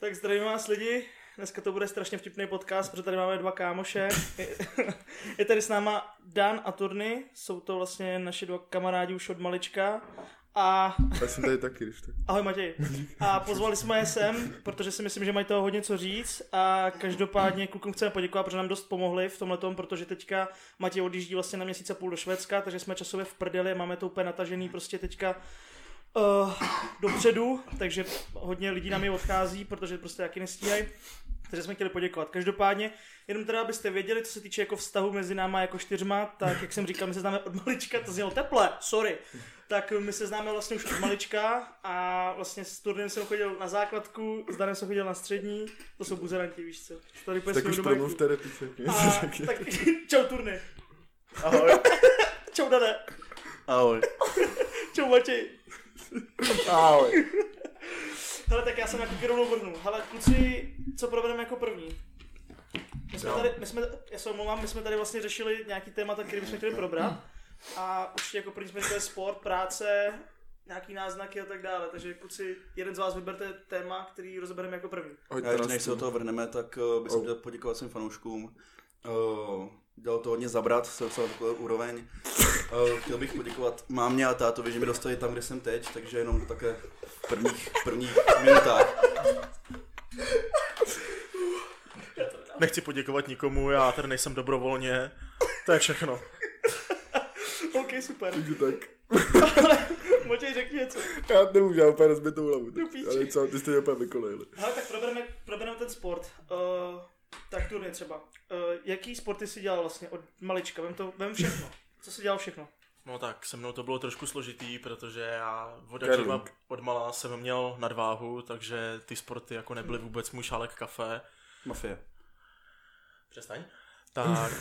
Tak zdravím vás lidi, dneska to bude strašně vtipný podcast, protože tady máme dva kámoše. Je tady s náma Dan a Turny, jsou to vlastně naši dva kamarádi už od malička. A já jsem tady taky, když tak. Ahoj Matěj. A pozvali jsme je sem, protože si myslím, že mají toho hodně co říct a každopádně klukům chceme poděkovat, protože nám dost pomohli v tomhletom, protože teďka Matěj odjíždí vlastně na měsíc a půl do Švédska, takže jsme časově v prdeli, máme to úplně natažený prostě teďka dopředu, takže hodně lidí nám je odchází, protože prostě taky nestíhají. Takže jsme chtěli poděkovat. Každopádně, jenom teda abyste věděli, co se týče jako vztahu mezi náma jako čtyřma, tak jak jsem říkal, my se známe od malička, to znělo teple, sorry. Tak my se známe vlastně už od malička a vlastně s Turnem jsem chodil na základku, s Danem jsem chodil na střední, to jsou buzeranti, víš co. Tady tak už promluvte repice. Tak čau Turny. Ahoj. Čau Dane. Ahoj. Čau Matěj. Ahoj. Hele, tak já jsem nějaký rovnou vrhnul. Hele, kluci, co provedeme jako první? My jsme tady vlastně řešili nějaký témata, které bychom chtěli probrat. A už jako první jsme říkali sport, práce, nějaký náznaky a tak dále. Takže kluci, jeden z vás vyberte téma, který rozebereme jako první. A ještě než se do toho vrhneme, tak bychom chtěli poděkovat svým fanouškům. Dalo to hodně zabrat, se dostal takovou úroveň. Chtěl bych poděkovat mámě a tátovi, že mi dostali tam, kde jsem teď, takže jenom také v prvních minutách. Nechci poděkovat nikomu, já tady nejsem dobrovolně, to je všechno. OK, super. Takže tak. Motěj, řekni něco. Já nemůžu, já úplně rozbětou hlavu. Ale co, ty jste mě úplně vykolejili. Hele, tak probereme ten sport. Tak Turny třeba. Jaký sporty jsi dělal vlastně od malička? Vem všechno. Co jsi dělal všechno? No tak se mnou to bylo trošku složitý, protože já od malá jsem měl nadváhu, takže ty sporty jako nebyly vůbec můj šálek kafe. Mafie. Přestaň. Tak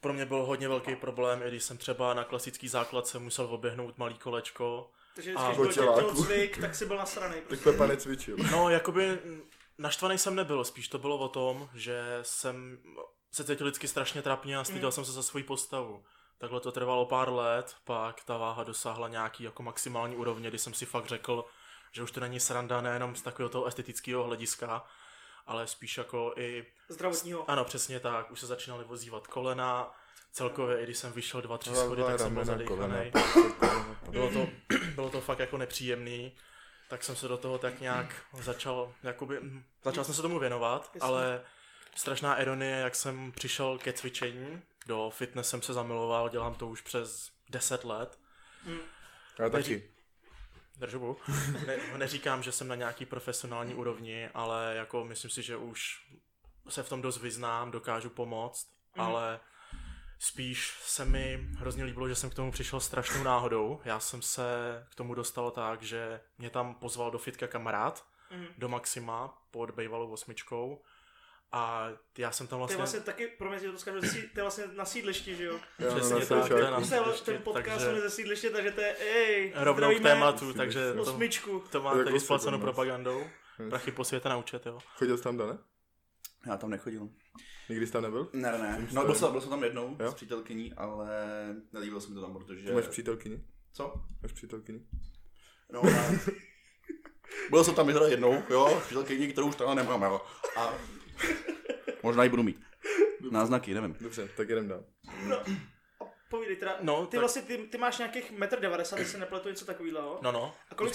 pro mě byl hodně velký problém, i když jsem třeba na klasický základ se musel oběhnout malý kolečko. Takže když byl tělocvik, tak jsi byl nasranej. Tak Pepa necvičil. No jakoby... Naštvaný jsem nebyl, spíš to bylo o tom, že jsem se cítil lidsky strašně trapně a styděl jsem se za svoji postavu. Takhle to trvalo pár let, pak ta váha dosáhla nějaký jako maximální úrovně, kdy jsem si fakt řekl, že už to není sranda nejenom z takového toho estetického hlediska, ale spíš jako i... zdravotního. Ano, přesně tak, už se začínaly vozívat kolena, celkově i když jsem vyšel 2-3 schody, tak jsem byl zadejchanej. Bylo to fakt jako nepříjemný. Tak jsem se do toho tak nějak začal jsem se tomu věnovat, ale strašná ironie, jak jsem přišel ke cvičení, do fitness jsem se zamiloval, dělám to už přes 10 let. Já taky. Držubu. Neříkám, že jsem na nějaký profesionální úrovni, ale jako myslím si, že už se v tom dost vyznám, dokážu pomoct, ale spíš se mi hrozně líbilo, že jsem k tomu přišel strašnou náhodou. Já jsem se k tomu dostal tak, že mě tam pozval do fitka kamarád, do Maxima pod Bejvalou 8. A já jsem tam vlastně... Ty vlastně taky, ty vlastně na sídlišti, že jo? Přesně tak, to je na sídlišti. Ten podcast jsme ze sídliště, takže to je, rovnou k tématu, takže to máte vysplacenou propagandou. Prachy posvěte na účet, jo. Chodil jsi tam, Dane? Já tam nechodil. Nikdy jsi tam nebyl? Ne. No byl jsem tam jednou s přítelkyní, ale nelíbil jsem to tam, protože... Máš přítelkyni? Co? Máš přítelkyni? No, byl jsem tam jednou, jo, přítelkyni, kterou už tam nemám, jo. A možná ji budu mít. Náznaky, nevím. Dobře, tak jdem dál. No, povídej teda, ty máš nějakých 1,90 m, jestli nepletu, něco takovýhleho. No. A kolik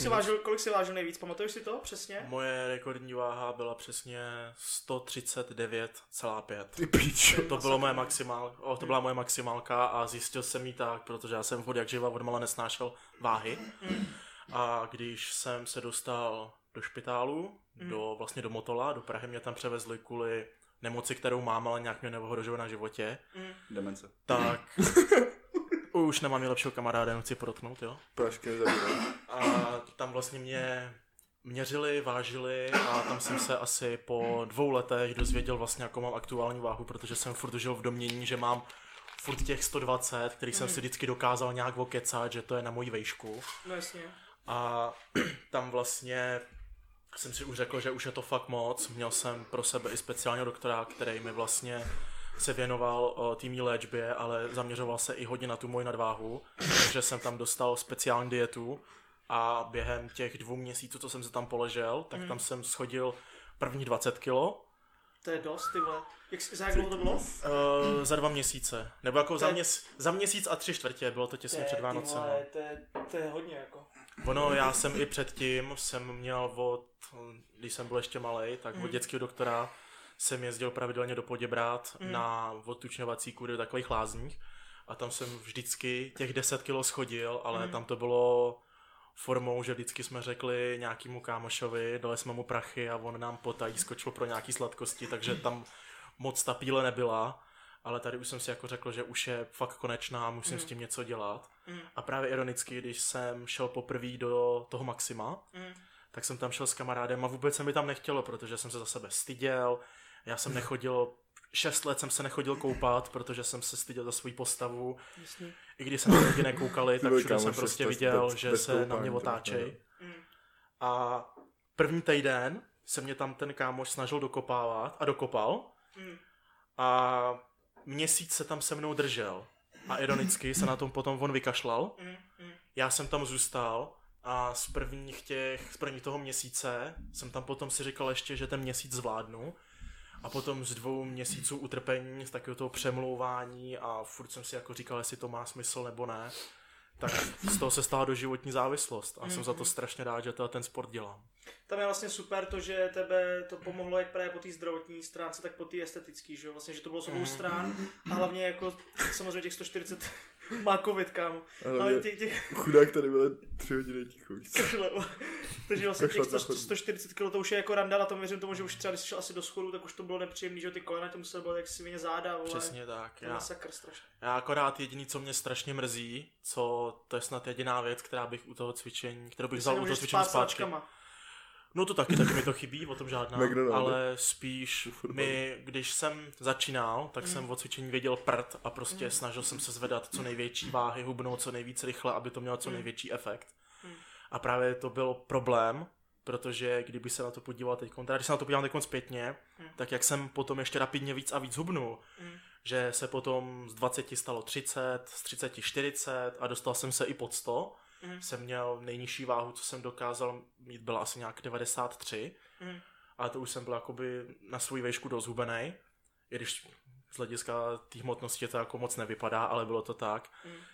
jsi vážil nejvíc, pamatuješ si to přesně? Moje rekordní váha byla přesně 139,5. Ty pičo. To byla moje maximálka a zjistil jsem ji tak, protože já jsem odmala nesnášel váhy. A když jsem se dostal do špitálu, do Motola, do Prahy, mě tam převezli kvůli nemoci, kterou mám, ale nějak mě neohrožuje na životě. Demence. Tak už nemám nejlepšího kamaráda, jenom chci podotknout, jo? Prašky nezabírám. A tam vlastně mě měřili, vážili a tam jsem se asi po 2 letech dozvěděl vlastně, jakou mám aktuální váhu, protože jsem furt žil v domnění, že mám furt těch 120, kterých jsem si vždycky dokázal nějak okecat, že to je na moji vejšku. No jasně. A tam vlastně... jsem si už řekl, že už je to fakt moc. Měl jsem pro sebe i speciálního doktora, který mi vlastně se věnoval týmní léčbě, ale zaměřoval se i hodně na tu moji nadváhu, takže jsem tam dostal speciální dietu a během těch 2 měsíců, co jsem se tam poležel, tak tam jsem schodil první 20 kilo. To je dost, ty vole. Za jak dlouho to bylo? Za 2 měsíce. Nebo jako za měsíc a 3/4, bylo to těsně před Vánocem. To je hodně jako. Ono, já jsem i předtím, jsem měl když jsem byl ještě malej, tak od dětského doktora jsem jezdil pravidelně do Poděbrad na odtučňovací kury do takových lázních. A tam jsem vždycky těch 10 kilo schodil, ale tam to bylo formou, že vždycky jsme řekli nějakému kámošovi, dali jsme mu prachy a on nám potají skočil pro nějaký sladkosti, takže tam moc ta píle nebyla, ale tady už jsem si jako řekl, že už je fakt konečná, musím s tím něco dělat. A právě ironicky, když jsem šel poprvé do toho Maxima, tak jsem tam šel s kamarádem a vůbec se mi tam nechtělo, protože jsem se za sebe styděl, já jsem nechodil... 6 let jsem se nechodil koupat, protože jsem se styděl za svou postavu. Jasně. I když se na lidi nekoukali, tak všude jsem prostě viděl, že se na mě otáčej. A první týden se mě tam ten kámoš snažil dokopávat a dokopal. A měsíc se tam se mnou držel. A ironicky se na tom potom on vykašlal. Já jsem tam zůstal a z prvních toho měsíce jsem tam potom si říkal ještě, že ten měsíc zvládnu. A potom z 2 měsíců utrpení, z takového toho přemlouvání a furt jsem si jako říkal, jestli to má smysl nebo ne, tak z toho se stala doživotní závislost a jsem za to strašně rád, že ten sport dělám. Tam je vlastně super to, že tebe to pomohlo jak právě po té zdravotní stránce, tak po té estetické, že jo? Vlastně, že to bylo z obou stran a hlavně jako samozřejmě těch 140 má covid, kámo. Ale těch... Chudák tady byly 3 hodiny ticho. Takže vlastně těch 140 kg to už je jako randa, na tom věřím tomu, že už třeba když jsi šel asi do schodu, tak už to bylo nepříjemný, že ty kolena to muselo být jak si vině záda. Vole. Přesně tak. Já akorát jediný, co mě strašně mrzí, to je snad jediná věc, která bych u toho cvičení, kterou bych vzal u toho cvičení zpátky. No to taky mi to chybí, o tom žádná, ale spíš když jsem začínal, tak jsem o cvičení věděl prd a prostě snažil jsem se zvedat co největší váhy, hubnout co nejvíc rychle, aby to mělo co největší efekt. A právě to byl problém, protože kdyby se na to podíval teď zpětně, tak jak jsem potom ještě rapidně víc a víc hubnul, že se potom z 20 stalo 30, z 30 40 a dostal jsem se i pod 100, jsem měl nejnižší váhu, co jsem dokázal mít, byla asi nějak 93, ale to už jsem byl jakoby na svou výšku dost hubenej, i když z hlediska té hmotnosti to jako moc nevypadá, ale bylo to tak,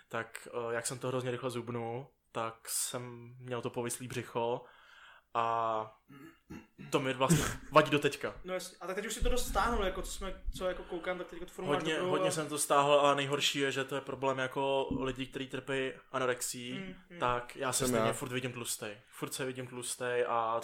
tak jak jsem to hrozně rychle zhubnul, tak jsem měl to povislý břicho a to mi vlastně vadí do teďka. No jasně, a tak teď už si to dost stáhnul, jako co jako koukám, tak teď to formu hodně jsem to stáhl a nejhorší je, že to je problém jako lidí, kteří trpí anorexií, tak já se stejně furt se vidím tlustej a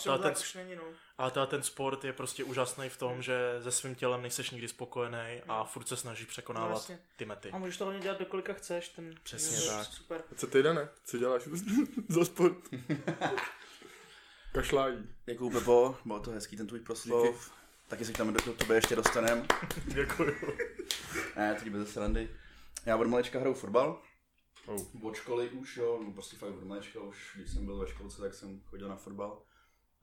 ten sport je prostě úžasný v tom, že se svým tělem nejseš nikdy spokojený a furt se snaží překonávat ty mety. A můžeš to hlavně dělat dokolika chceš, ten přesně je tak. Super. A co ty, Dane? Co děláš za sport? Kašlání. Děkuju, Pepo, bylo to hezký ten tvůj proslov. Díky. Taky se k tam do tebe ještě dostanem. Děkuju. Ne, teď bez srandy. Já od malečka hraju fotbal. Od školy už, jo, prostě fakt od malečka už, když jsem byl ve školce, tak jsem chodil na fotbal.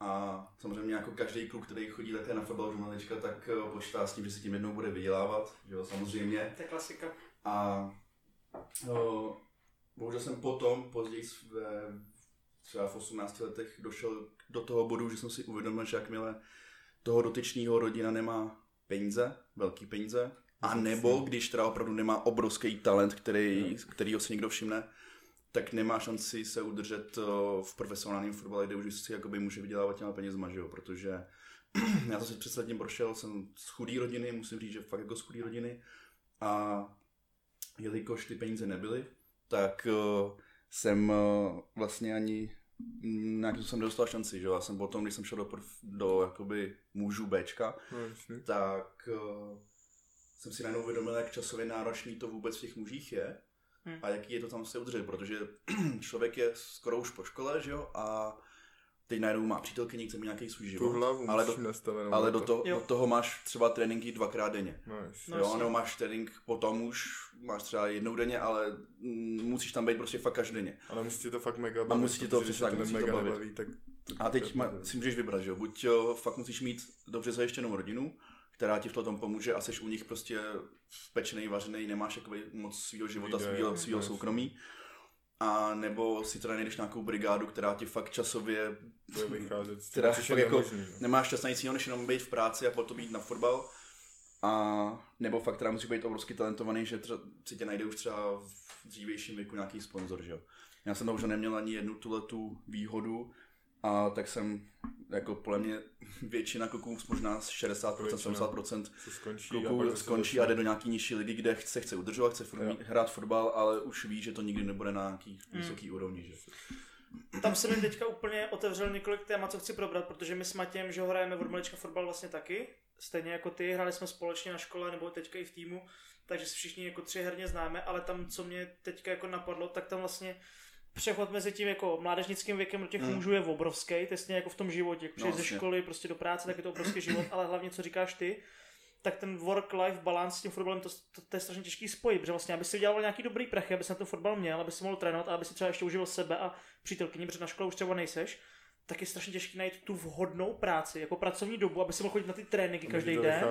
A samozřejmě jako každý kluk, který chodí také na fotbal od malečka, tak počítá s tím, že se tím jednou bude vydělávat, jo, samozřejmě. To je klasika. A bohužel jsem potom, později třeba v 18 letech došel do toho bodu, že jsem si uvědomil, že jakmile toho dotyčného rodina nemá peníze, velký peníze, a nebo když teda opravdu nemá obrovský talent, kterýho si někdo všimne, tak nemá šanci se udržet v profesionálním fotbale, kde už si jakoby může vydělávat těma penězma, že jo, protože já to si před tím prošel, jsem z chudý rodiny, musím říct, že fakt jako z chudý rodiny, a jelikož ty peníze nebyly, tak jsem vlastně ani nějak jsem nedostal šanci, že? Já jsem potom, když jsem šel do jakoby mužů Bčka, tak jsem si najednou uvědomil, jak časově náročný to vůbec v těch mužích je a jaký je to tam se udržet, protože člověk je skoro už po škole, že jo, a teď najednou má přítelkyni, chce mít nějaký svůj život, do toho máš třeba tréninky 2krát denně, jo, nebo máš trénink potom už, máš třeba jednou denně, ale musíš tam být prostě fakt každodenně. Ale musí tě to fakt mega bavit, a musí tě to bavit. Tak a teď si můžeš vybrat, že jo, buď fakt musíš mít dobře zajištěnou rodinu, která ti v tom pomůže a seš u nich prostě pečenej, vařenej, nemáš jakoby moc svýho života, svýho soukromí. A nebo si teda nejdeš nějakou brigádu, která ti fakt časově vycházet, která fakt jako nemáš čas na nic jiného, než jenom být v práci a potom jít na fotbal. A nebo fakt teda musíš být obrovsky talentovaný, že si tě najde už třeba v dřívějším věku nějaký sponzor, že jo. Já jsem bohužel neměl ani jednu tuhletu výhodu, a tak jsem jako podle mě většina kluků, možná 60%, 70% kluků skončí a jde do nějaký nižší ligy, kde se chce udržovat, chce hrát fotbal, ale už ví, že to nikdy nebude na nějaký vysoký úrovni. Že? Tam se mi teďka úplně otevřel několik témat, co chci probrat, protože my s Matějem, že hrajeme od malička fotbal vlastně taky, stejně jako ty, hráli jsme společně na škole nebo teďka i v týmu, takže se všichni jako tři herně známe, ale tam, co mě teďka jako napadlo, tak tam vlastně přechod mezi tím jako mládežnickým věkem do těch mužů je obrovský, tesně jako v tom životě, jak přijde ze školy prostě do práce, tak je to obrovský život, ale hlavně co říkáš ty, tak ten work-life balance s tím fotbalem, to je strašně těžký spojit, protože vlastně, aby si dělal nějaký dobrý prachy, aby se na ten fotbal měl, aby si mohl trénovat a aby si třeba ještě užil sebe a přítelkyni, protože na škole už třeba nejseš, tak je strašně těžký najít tu vhodnou práci, jako pracovní dobu, aby si mohl chodit na ty tréninky každý den,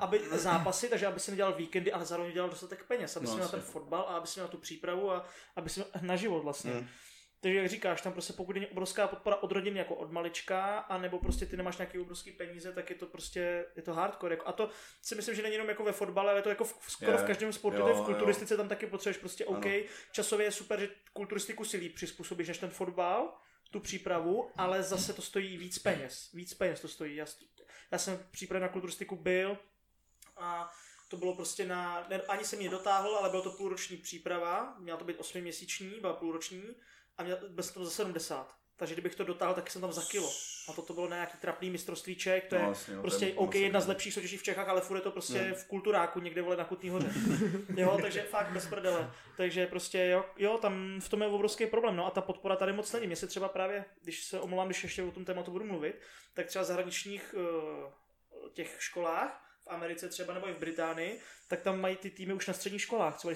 aby zápasy, takže aby si nedělal víkendy, ale zároveň dělal dostatek peněz, aby si měl ten fotbal a aby si měl tu přípravu a aby si na život vlastně. Takže jak říkáš, tam prostě pokud je obrovská podpora od rodiny jako od malička, anebo prostě ty nemáš nějaký obrovský peníze, tak je to prostě, je to hardcore. Jako, a to si myslím, že není jenom jako ve fotbale, ale je to jako skoro v každém sportu, to je v kulturistice, tam taky potřebuješ prostě OK, časově je super, že kulturistiku si líp přizpůsobíš než ten fotbal, tu přípravu, ale zase to stojí víc peněz to stojí. Já jsem v přípravě na kulturistiku byl a to bylo prostě ani jsem ji dotáhl, ale byla to půlroční příprava, měla to být 8měsíční, byla půlroční a byl jsem tam za 70, takže kdybych to dotáhl, tak jsem tam za kilo a to bylo na nějaký trapný mistrovství Čech, to je vlastně, prostě OK, jedna z lepších soutěží v Čechách, ale furt je to prostě v kulturáku někde vole na Kutný Hoře, jo, takže fakt bez prdele, takže prostě jo, tam v tom je obrovský problém, no a ta podpora tady moc není, mě se třeba právě, když se omlouvám, když ještě o tom tématu budu mluvit, tak třeba v zahraničních těch školách, Americe třeba nebo i v Británii, tak tam mají ty týmy už na středních školách, co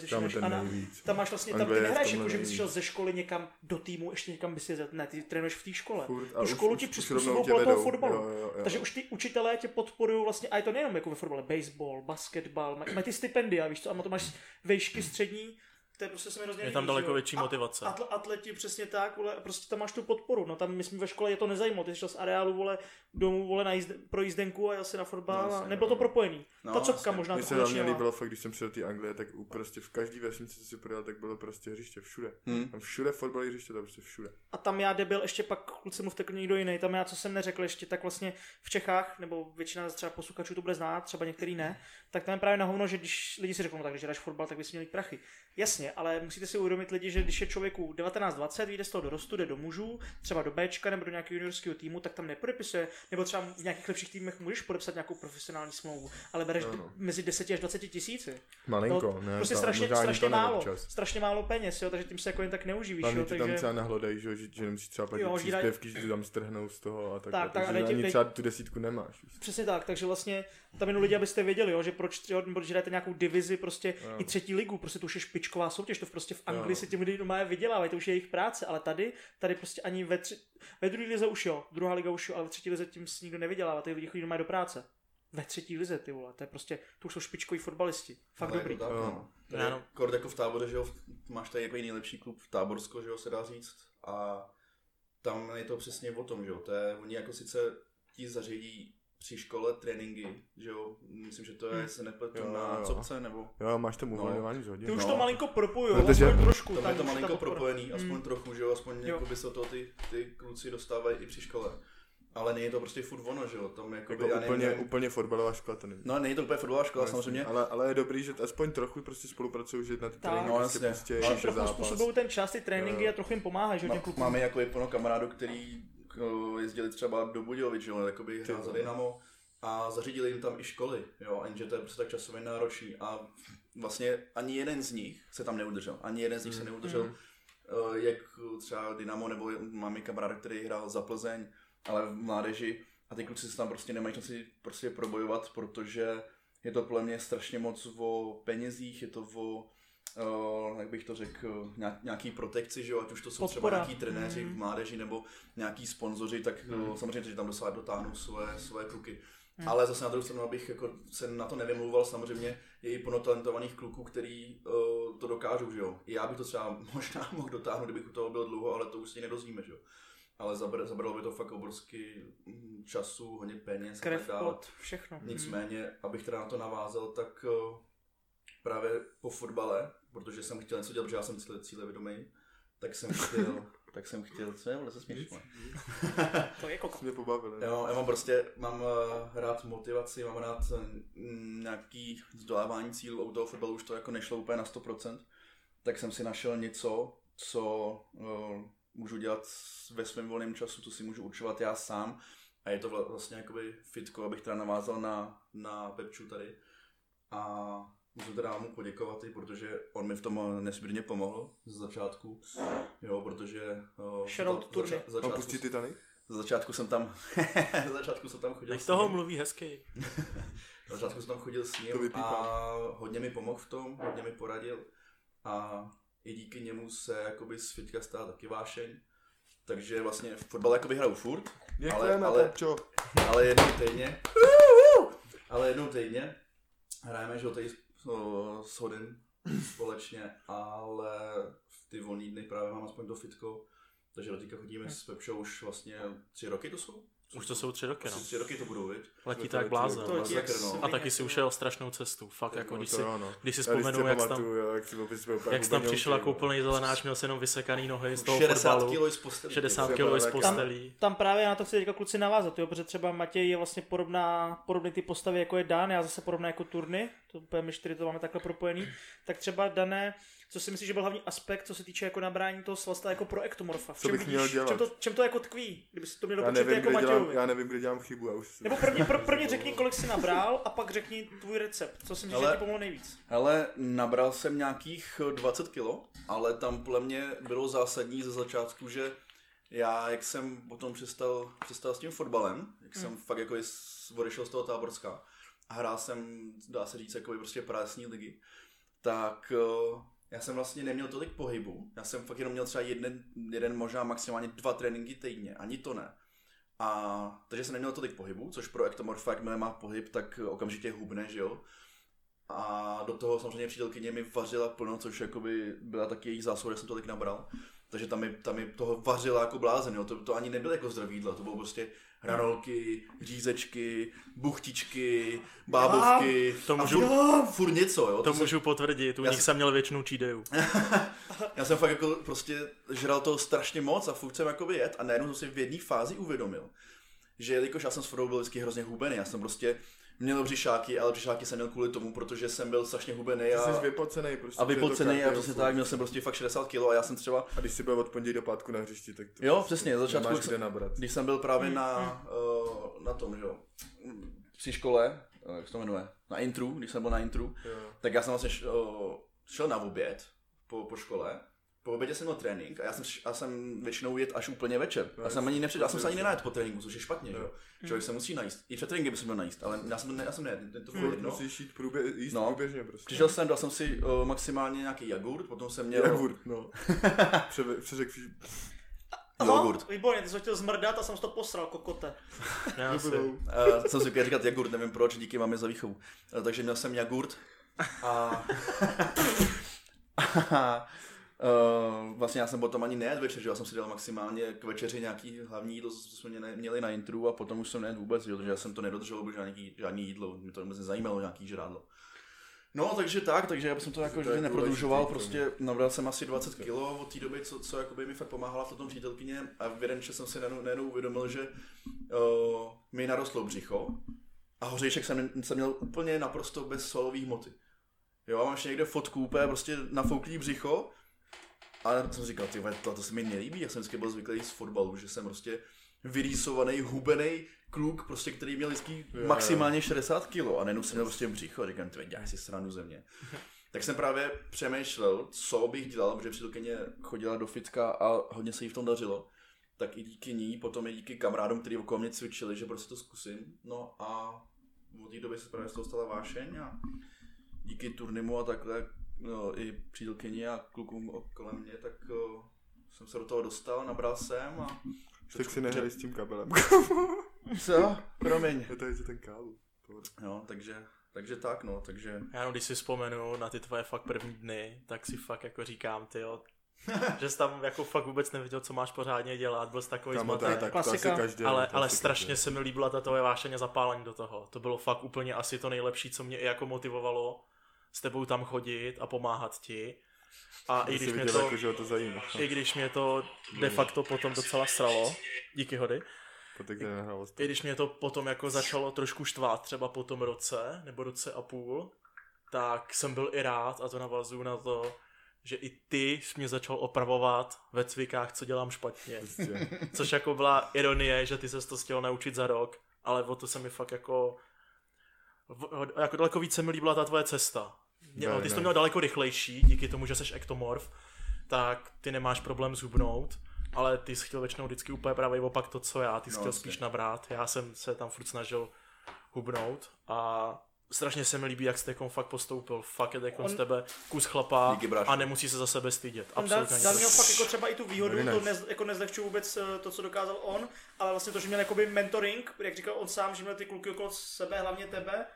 tam máš vlastně, tam ty nehraješ, jako že bys šel ze školy někam do týmu, ještě někam bys jezdil, ne, ty trénuješ v té škole. Tu školu ti přizpůsobujou podle toho fotbalu. Jo. Takže už ty učitelé tě podporují vlastně, a je to nejenom jako ve fotbale, baseball, basketbal, mají ty stipendia, víš co, a to máš výšky střední, to je prostě se mi hrozně líbí, tam daleko větší motivace. Atleti přesně tak, vole, prostě tam máš tu podporu. No tam myslím ve škole je to nezajímalo. Ty jsi šel z areálu vole domů vole pro jízdenku a jel si na fotbal, no, a nebylo to propojený. No, ta copka možná to konečně. Mně se líbilo fakt, když jsem přijel do té Anglie, tak prostě v každý vesnici, co si projel, tak bylo prostě hřiště všude. Tam všude fotbalové hřiště, tam prostě všude. A tam já debil ještě pak kluci mu vtekl někdo jiný. Tam já co jsem neřekl ještě, tak vlastně v Čechách nebo většina třeba posluchačů to bude znát, třeba některý ne. Tak tam je právě na hovno, že když lidi si řeknou, no, tak když hráš fotbal, tak bys měl prachy. Jasně, ale musíte si uvědomit lidi, že když je člověku 19-20, vyjde z toho dorostu, jde do mužů, třeba do Bčka nebo do nějakého juniorského týmu, tak tam nepodepisuje, nebo třeba v nějakých lepších týmech můžeš podepsat nějakou profesionální smlouvu, ale bereš mezi 10 až 20 tisíci. Malinko, ne, prostě strašně málo, peněz, jo, takže tím se jako jen tak neuživíš. Tam jo, takže tam třeba nahlodají, že nemusíš třeba platit příspěvky, že tam strhnou z toho a tak takže třeba tu desítku nemáš. Přesně tak, takže vlastně tam jenom lidi, abyste věděli, jo, že proč hrajete nějakou divizi, prostě i třetí ligu, prostě tu špičková soutěž, to prostě v Anglii se těm lidem doma vydělávají, to už je jejich práce, ale tady prostě ani ve druhé lize už jo, druhá liga už jo, ale ve třetí lize tím si nikdo nevydělává, ty lidi chodí doma do práce. Ve třetí lize, ty vole, to je prostě, to už jsou špičkoví fotbalisti, fakt ale dobrý. No. Kord jako v táboře, že jo, máš tady jako nejlepší klub v Táborsko, že jo, se dá říct, a tam je to přesně o tom, že jo, to je, oni jako sice ti zařídí při škole tréninky, že jo, myslím, že to je, se nepletu, na copce, nebo jo, máš tam uvolňování, že jo. Ty už to malinko propojují, aspoň trošku. Tam je to malinko propojený, aspoň trochu, že jo, aspoň jakoby se to ty kluci dostávají i při škole. Ale není to prostě furt ono, že jo, tam jakoby, jako úplně fotbalová škola to není. No, není to úplně fotbalová škola, no, samozřejmě. Ale je dobrý, že aspoň trochu prostě spolupracují, že na ty tréninky prostě trochu způsobují ten čas, ty tréninky a trochu jim pomáhají, že jo, klukům. Máme jako i plno kamarádů, který jezdili třeba do Budějovic, jo, jakoby hrát za Dynamo a zařídili jim tam i školy, jo, jenže to je prostě tak časově náročný a vlastně ani jeden z nich se tam neudržel, jak třeba Dynamo, nebo máme kamaráda, který hrál za Plzeň, ale v mládeži, a ty kluci se tam prostě nemají čas si prostě probojovat, protože je to podle mě strašně moc o penězích, je to o jak bych to řekl, nějaký protekci, že jo, ať už to jsou podpora, třeba nějaký trenéři v mládeži nebo nějaký sponzoři, tak samozřejmě, že tam dotáhnou své kluky. Ale zase na druhou stranu, abych jako se na to nevymlouval, samozřejmě je i plno talentovaných kluků, který to dokážou, že jo. Já bych to třeba možná mohl dotáhnout, kdybych u toho byl dlouho, ale to už si nedozvíme, že jo. Ale zabralo by to fakt obrovský času, hodně peněz, krev, pot, všechno. Nicméně, abych teda na to navázal, tak právě po fotbale, protože jsem chtěl něco dělat, protože já jsem cílevědomý, tak jsem chtěl, co je, ale se směšíme. To je kokot. Mě pobavilo. Jo, já mám rád motivaci, mám rád nějaký zdolávání cílů, u toho fotbalu už to jako nešlo úplně na 100%, tak jsem si našel něco, co můžu dělat ve svém volném času, co si můžu určovat já sám, a je to vlastně jakoby fitko, abych teda navázal na Pepču tady. A můžu teda mu poděkovat, protože on mi v tom nesmírně pomohl ze začátku, jo, protože ze začátku jsem tam chodil. Z toho mluví hezky. Ze začátku jsem tam chodil s ním a hodně mi pomohl v tom, hodně mi poradil a i díky němu se jakoby z fitka stala taky vášeň. Takže vlastně fotbal jakoby hraju furt, ale jednou týdně hrajeme, že tady shoden společně, ale v ty volný dny právě mám aspoň to fitko, takže do týka chodíme s Pepšou už vlastně 3 roky to jsou? Už to jsou 3 roky, no. 3 roky to budou, viď? Letí tak blázen. A taky si ušel strašnou cestu, fakt, jako když si vzpomenu, jak tam přišel jako úplný zelenáč, měl si jenom vysekaný nohy z toho fotbalu. 60 kilo z postelí. Tam právě na to chci teďka kluci navázat, jo, protože třeba Matěj je vlastně podobný ty postavy, jako je Dan, já zase podobná jako Turny, to my 4 to máme takhle propojený, tak třeba Dané, co si myslíš, že byl hlavní aspekt, co se týče jako nabrání toho svasta jako pro ektomorfa? Čem to jako tkví? Kdyby si to měl dopočítat jako Matějovi. Já nevím, kde dělám chybu. Já už nebo prvně řekni, kolik jsi nabral, a pak řekni tvůj recept. Co si myslíš, že ti pomohlo nejvíc? Hele, nabral jsem nějakých 20 kilo, ale tam pro mě bylo zásadní ze začátku, že já, jak jsem potom přestal s tím fotbalem, jak jsem fakt jako odešel z toho Táborska a hrál jsem, dá se říct, jako prostě prásní ligy, tak já jsem vlastně neměl tolik pohybu, já jsem fakt jenom měl třeba jeden možná maximálně 2 tréninky týdně, ani to ne. A takže jsem neměl tolik pohybu, což pro ektomorfa, jakmile má pohyb, tak okamžitě hubne, že jo. A do toho samozřejmě přítelkyně mi vařila plno, což jakoby byla taky jejich zásluha, že jsem tolik nabral. Takže tam mi toho vařila jako blázen, jo. To ani nebylo jako zdravý jídlo, to bylo prostě hranolky, řízečky, buchtičky, bábovky, furt něco, jo. To můžu potvrdit, u nich jsem měl věčnou čídeju. Já jsem fakt jako prostě žral toho strašně moc a furt jsem jakoby jet a najednou jsem si v jedné fázi uvědomil, že jelikož já jsem s fotbalem byl vždycky hrozně hubený, já jsem prostě měl břišáky, ale břišáky jsem měl kvůli tomu, protože jsem byl strašně hubený a vypocenej prostě. A vypocenej a prostě tak, měl jsem prostě fakt 60 kg a já jsem třeba... A když jsi byl od pondělí do pátku na hřišti, tak to... Jo, přesně, začátku, když jsem byl právě na tom, že jo, při škole, jak se to jmenuje, když jsem byl na intru, tak já jsem vlastně šel na oběd po škole. Po obědě jsem měl trénink a já jsem většinou jet až úplně večer. Já jsem se ani nenajet po tréninku, což je špatně, jo. Člověk se musí najíst. I před tréninkem by se měl najíst, ale já jsem to bylo jedno. Musíš jít průběžně prostě. Přišel jsem, dal jsem si maximálně nějaký jogurt, potom jsem měl... Jogurt, no. Přeřekl jogurt. Výborně, ty jsi chtěl zmrdat a jsem to posral, kokote. Já jsem si chtěl říkat jogurt, nevím proč, díky máme za výchovu. Takže měl jsem jogurt a... vlastně já jsem potom ani nejet večer, že já jsem si dal maximálně k večeři nějaký hlavní jídlo, co jsme měli na intru a potom už jsem nejet vůbec, protože já jsem to nedodržel, protože žádný jídlo, mě to vůbec nezajímalo, nějaký žrádlo. No takže já jsem to jako vždy neprodlužoval, prostě nabral jsem asi 20 kg od té doby, co jakoby mi fakt pomáhala v tom přítelkyně a v jeden čas jsem si najednou uvědomil, že mi narostlo břicho a hořejšek jsem měl úplně naprosto bez svalové hmoty. Jo, mám ještě někde fotku, prostě nafouklý břicho. Ale jsem říkal, to se mi nelíbí, já jsem vždycky byl zvyklý z fotbalu, že jsem prostě vyrýsovaný, hubený kluk, prostě, který měl vždycky maximálně 60 kg a nejenom jsem měl prostě břicho a říkám, dělaj si srandu ze mě. Tak jsem právě přemýšlel, co bych dělal, protože přítelkyně chodila do fitka a hodně se jí v tom dařilo, tak i díky ní, potom i díky kamarádům, kteří okolo mě cvičili, že prostě to zkusím, no a od té doby se právě z toho stala vášeň a díky Turnimu a takhle i přítelkyni a klukům kolem mě, tak jsem se do toho dostal, nabral jsem a... Tak si nehrali s tím kabelem. Co? Promiň. Je to je ten kálu. Jo, takže tak no, takže... Já no, když si vzpomenu na ty tvoje fakt první dny, tak si fakt jako říkám, tyjo, že jsi tam jako fakt vůbec nevěděl, co máš pořádně dělat, byl jsi takový zmatek, ale strašně se mi líbila ta tvoje vášeň a zapálení do toho. To bylo fakt úplně asi to nejlepší, co mě i jako motivovalo s tebou tam chodit a pomáhat ti. A i když, viděla, to, jako, že to i když mě to de facto potom docela sralo, díky hody, i když mě to potom jako začalo trošku štvát třeba po tom roce, nebo roce a půl, tak jsem byl i rád a to navazuju na to, že i ty jsi mě začal opravovat ve cvikách, co dělám špatně. Prostě. Což jako byla ironie, že ty ses to chtěl naučit za rok, ale o to se mi fakt jako daleko víc se mi líbila ta tvoje cesta. Ty jsi to měl daleko rychlejší, díky tomu, že jsi ektomorf, tak ty nemáš problém zhubnout, ale ty jsi chtěl většinou vždycky úplně pravý opak to, co já, ty jsi chtěl spíš nabrát, já jsem se tam furt snažil hubnout a strašně se mi líbí, jak jste fakt postoupil, fakt je z tebe kus chlapa a nemusí se za sebe stydět. Absolutně. Dan měl fakt jako třeba i tu výhodu, to nezlehčuji vůbec to, co dokázal on, ale vlastně to, že měl jakoby mentoring, jak říkal on sám, že měl ty kluky okolo sebe, hlavně tebe.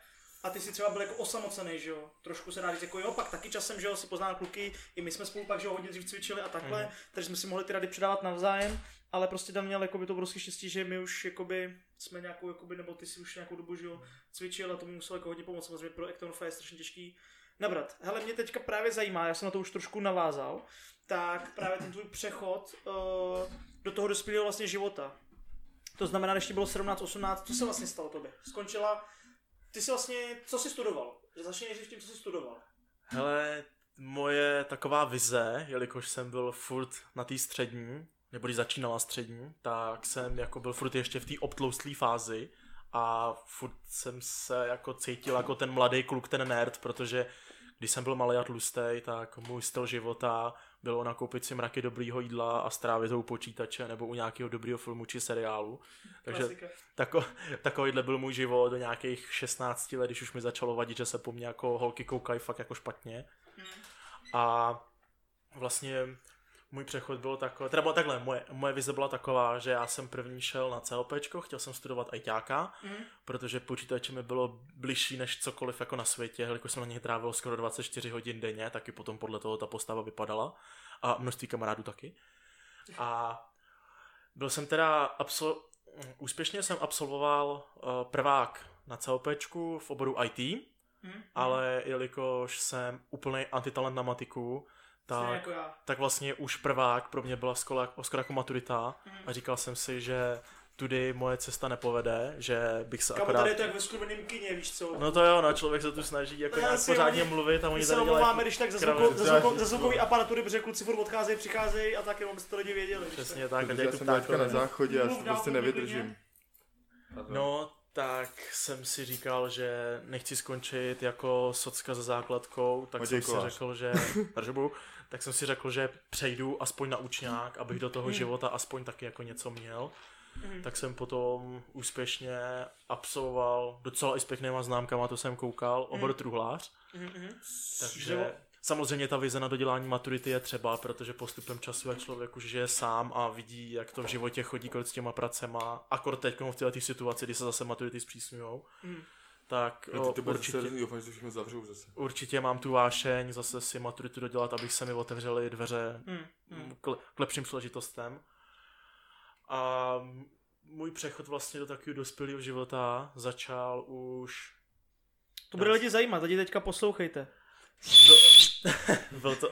A ty si třeba byl jako osamocený, že jo? Trošku se dá říct, jako jo, pak taky časem, že jo, si poznal kluky, i my jsme spolu pak, že jo, hodně dřív cvičili a takhle, takže jsme si mohli ty rady předávat navzájem, ale prostě tam měl jakoby to obrovské štěstí, že my už jakoby jsme nějakou, jakoby, nebo ty si už nějakou dobu, že jo, cvičil a to mi muselo jako hodně pomoct, samozřejmě pro ektomorfa je strašně těžký nabrat. Hele, mě teďka právě zajímá, já jsem na to už trošku navázal, tak právě ten tvůj přechod do toho dospělého vlastně života. To znamená, když ti bylo 17-18, co se vlastně stalo tobě? Skončila. Ty jsi vlastně, co jsi studoval? Začni nejdřív tím, co jsi studoval. Hele, moje taková vize, jelikož jsem byl furt na té střední, nebo když začínala střední, tak jsem jako byl furt ještě v té obtloustlé fázi a furt jsem se jako cítil jako ten mladý kluk, ten nerd, protože když jsem byl malý a tlustej, tak můj styl života bylo nakoupit si mraky dobrýho jídla a strávit ho u počítače nebo u nějakého dobrýho filmu či seriálu. Takže takovýhle byl můj život do nějakých 16 let, když už mi začalo vadit, že se po mně jako holky koukají fakt jako špatně. A vlastně můj přechod byl takový, teda takhle, moje vize byla taková, že já jsem první šel na CLPčko, chtěl jsem studovat ajťáka, protože počítače mi bylo bližší než cokoliv jako na světě, jelikož jsem na něj trávil skoro 24 hodin denně, taky potom podle toho ta postava vypadala a množství kamarádů taky. A byl jsem teda, úspěšně jsem absolvoval prvák na CLPčku v oboru IT, ale jelikož jsem úplnej antitalent na matiku, tak vlastně už prvák pro mě byla skoro jako maturita a říkal jsem si, že tudy moje cesta nepovede, že bych se akorát... Kamo, tady je to jak ve skurveným kyně, víš co? No to jo, no, člověk se tu snaží jako nějak pořádně mluvit a oni tady dělají... My se omlouváme, když tak za zvukový aparatury, protože kluci furt odcházejí, přicházejí a tak jenom, aby se to lidi věděli. Přesně tak. Já jsem teďka na záchodě, já se prostě nevydržím. No, tak jsem si říkal, že nechci skončit jako socka se základkou, tak jsem si řekl, že... Tak jsem si řekl, že přejdu aspoň na učňák, abych do toho života aspoň taky jako něco měl. Tak jsem potom úspěšně absolvoval docela i s pěknýma známkama, to jsem koukal, obor truhlář. Takže samozřejmě ta vize na dodělání maturity je třeba, protože postupem času, jak člověk už žije sám a vidí, jak to v životě chodí s těma pracema, akor teď v této situaci, kdy se zase maturity zpřísňujou. Tak určitě mám tu vášeň zase si maturitu dodělat, abych se mi otevřely dveře k lepším složitostem. A můj přechod vlastně do takového dospělého života začal už... To bude lidi zajímat, lidi teďka poslouchejte.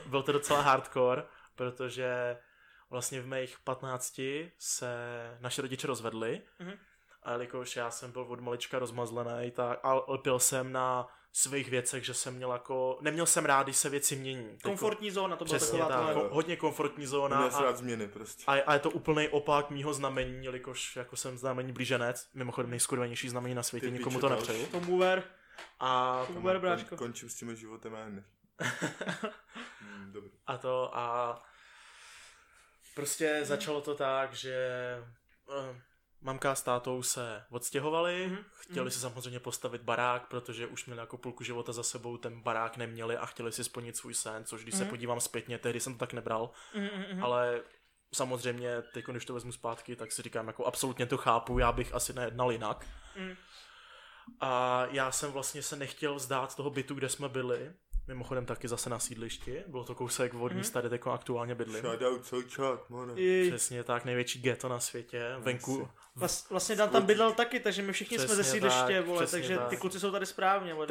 Byl to docela hardcore, protože vlastně v mých 15 se naše rodiče rozvedli. A jelikož já jsem byl od malička rozmazlený, tak lpěl jsem na svých věcech, že jsem měl jako... Neměl jsem rád, když se věci mění. Komfortní zóna, to byla taková hodně komfortní zóna. Měl jsem rád změny prostě. A je to úplný opak mýho znamení, jelikož jako jsem znamení blíženec, mimochodem nejskurvenější znamení na světě, nikomu to nepřeju. Tomůver, bráško. Končím s tím životem a ne. Dobrý. Prostě začalo to tak, že... Mamka s tátou se odstěhovali, chtěli si samozřejmě postavit barák, protože už měli jako půlku života za sebou, ten barák neměli a chtěli si splnit svůj sen, což když se podívám zpětně, tehdy jsem to tak nebral, ale samozřejmě teď, když to vezmu zpátky, tak si říkám, jako absolutně to chápu, já bych asi nejednal jinak. A já jsem vlastně se nechtěl vzdát toho bytu, kde jsme byli, mimochodem taky zase na sídlišti, bylo to kousek od místa, kde teď aktuálně bydlím. Přesně tak, největší ghetto na světě, venku. Vlastně Dan tam bydlel taky, takže my všichni přesně jsme ze sídliště, tak, vole, takže tak. Ty kluci jsou tady správně. Vole,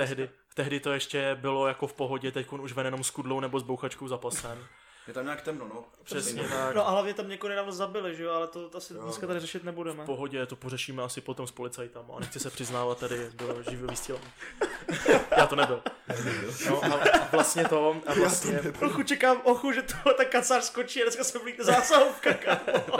tehdy to ještě bylo jako v pohodě, teď už ven jenom s kudlou nebo s bouchačkou za pasem. Je tam nějak temno, no. Přesně tak. No a hlavně tam někoho nedávno zabili, že jo, ale to asi dneska tady řešit nebudeme. V pohodě, to pořešíme asi potom s policajtama. A nechci se přiznávat, tady bylo živý vysílání. Já to nebyl. No a vlastně to... A vlastně... Trochu čekám že tohle ten kacář skočí a dneska se vlíte zásahovka, kámo.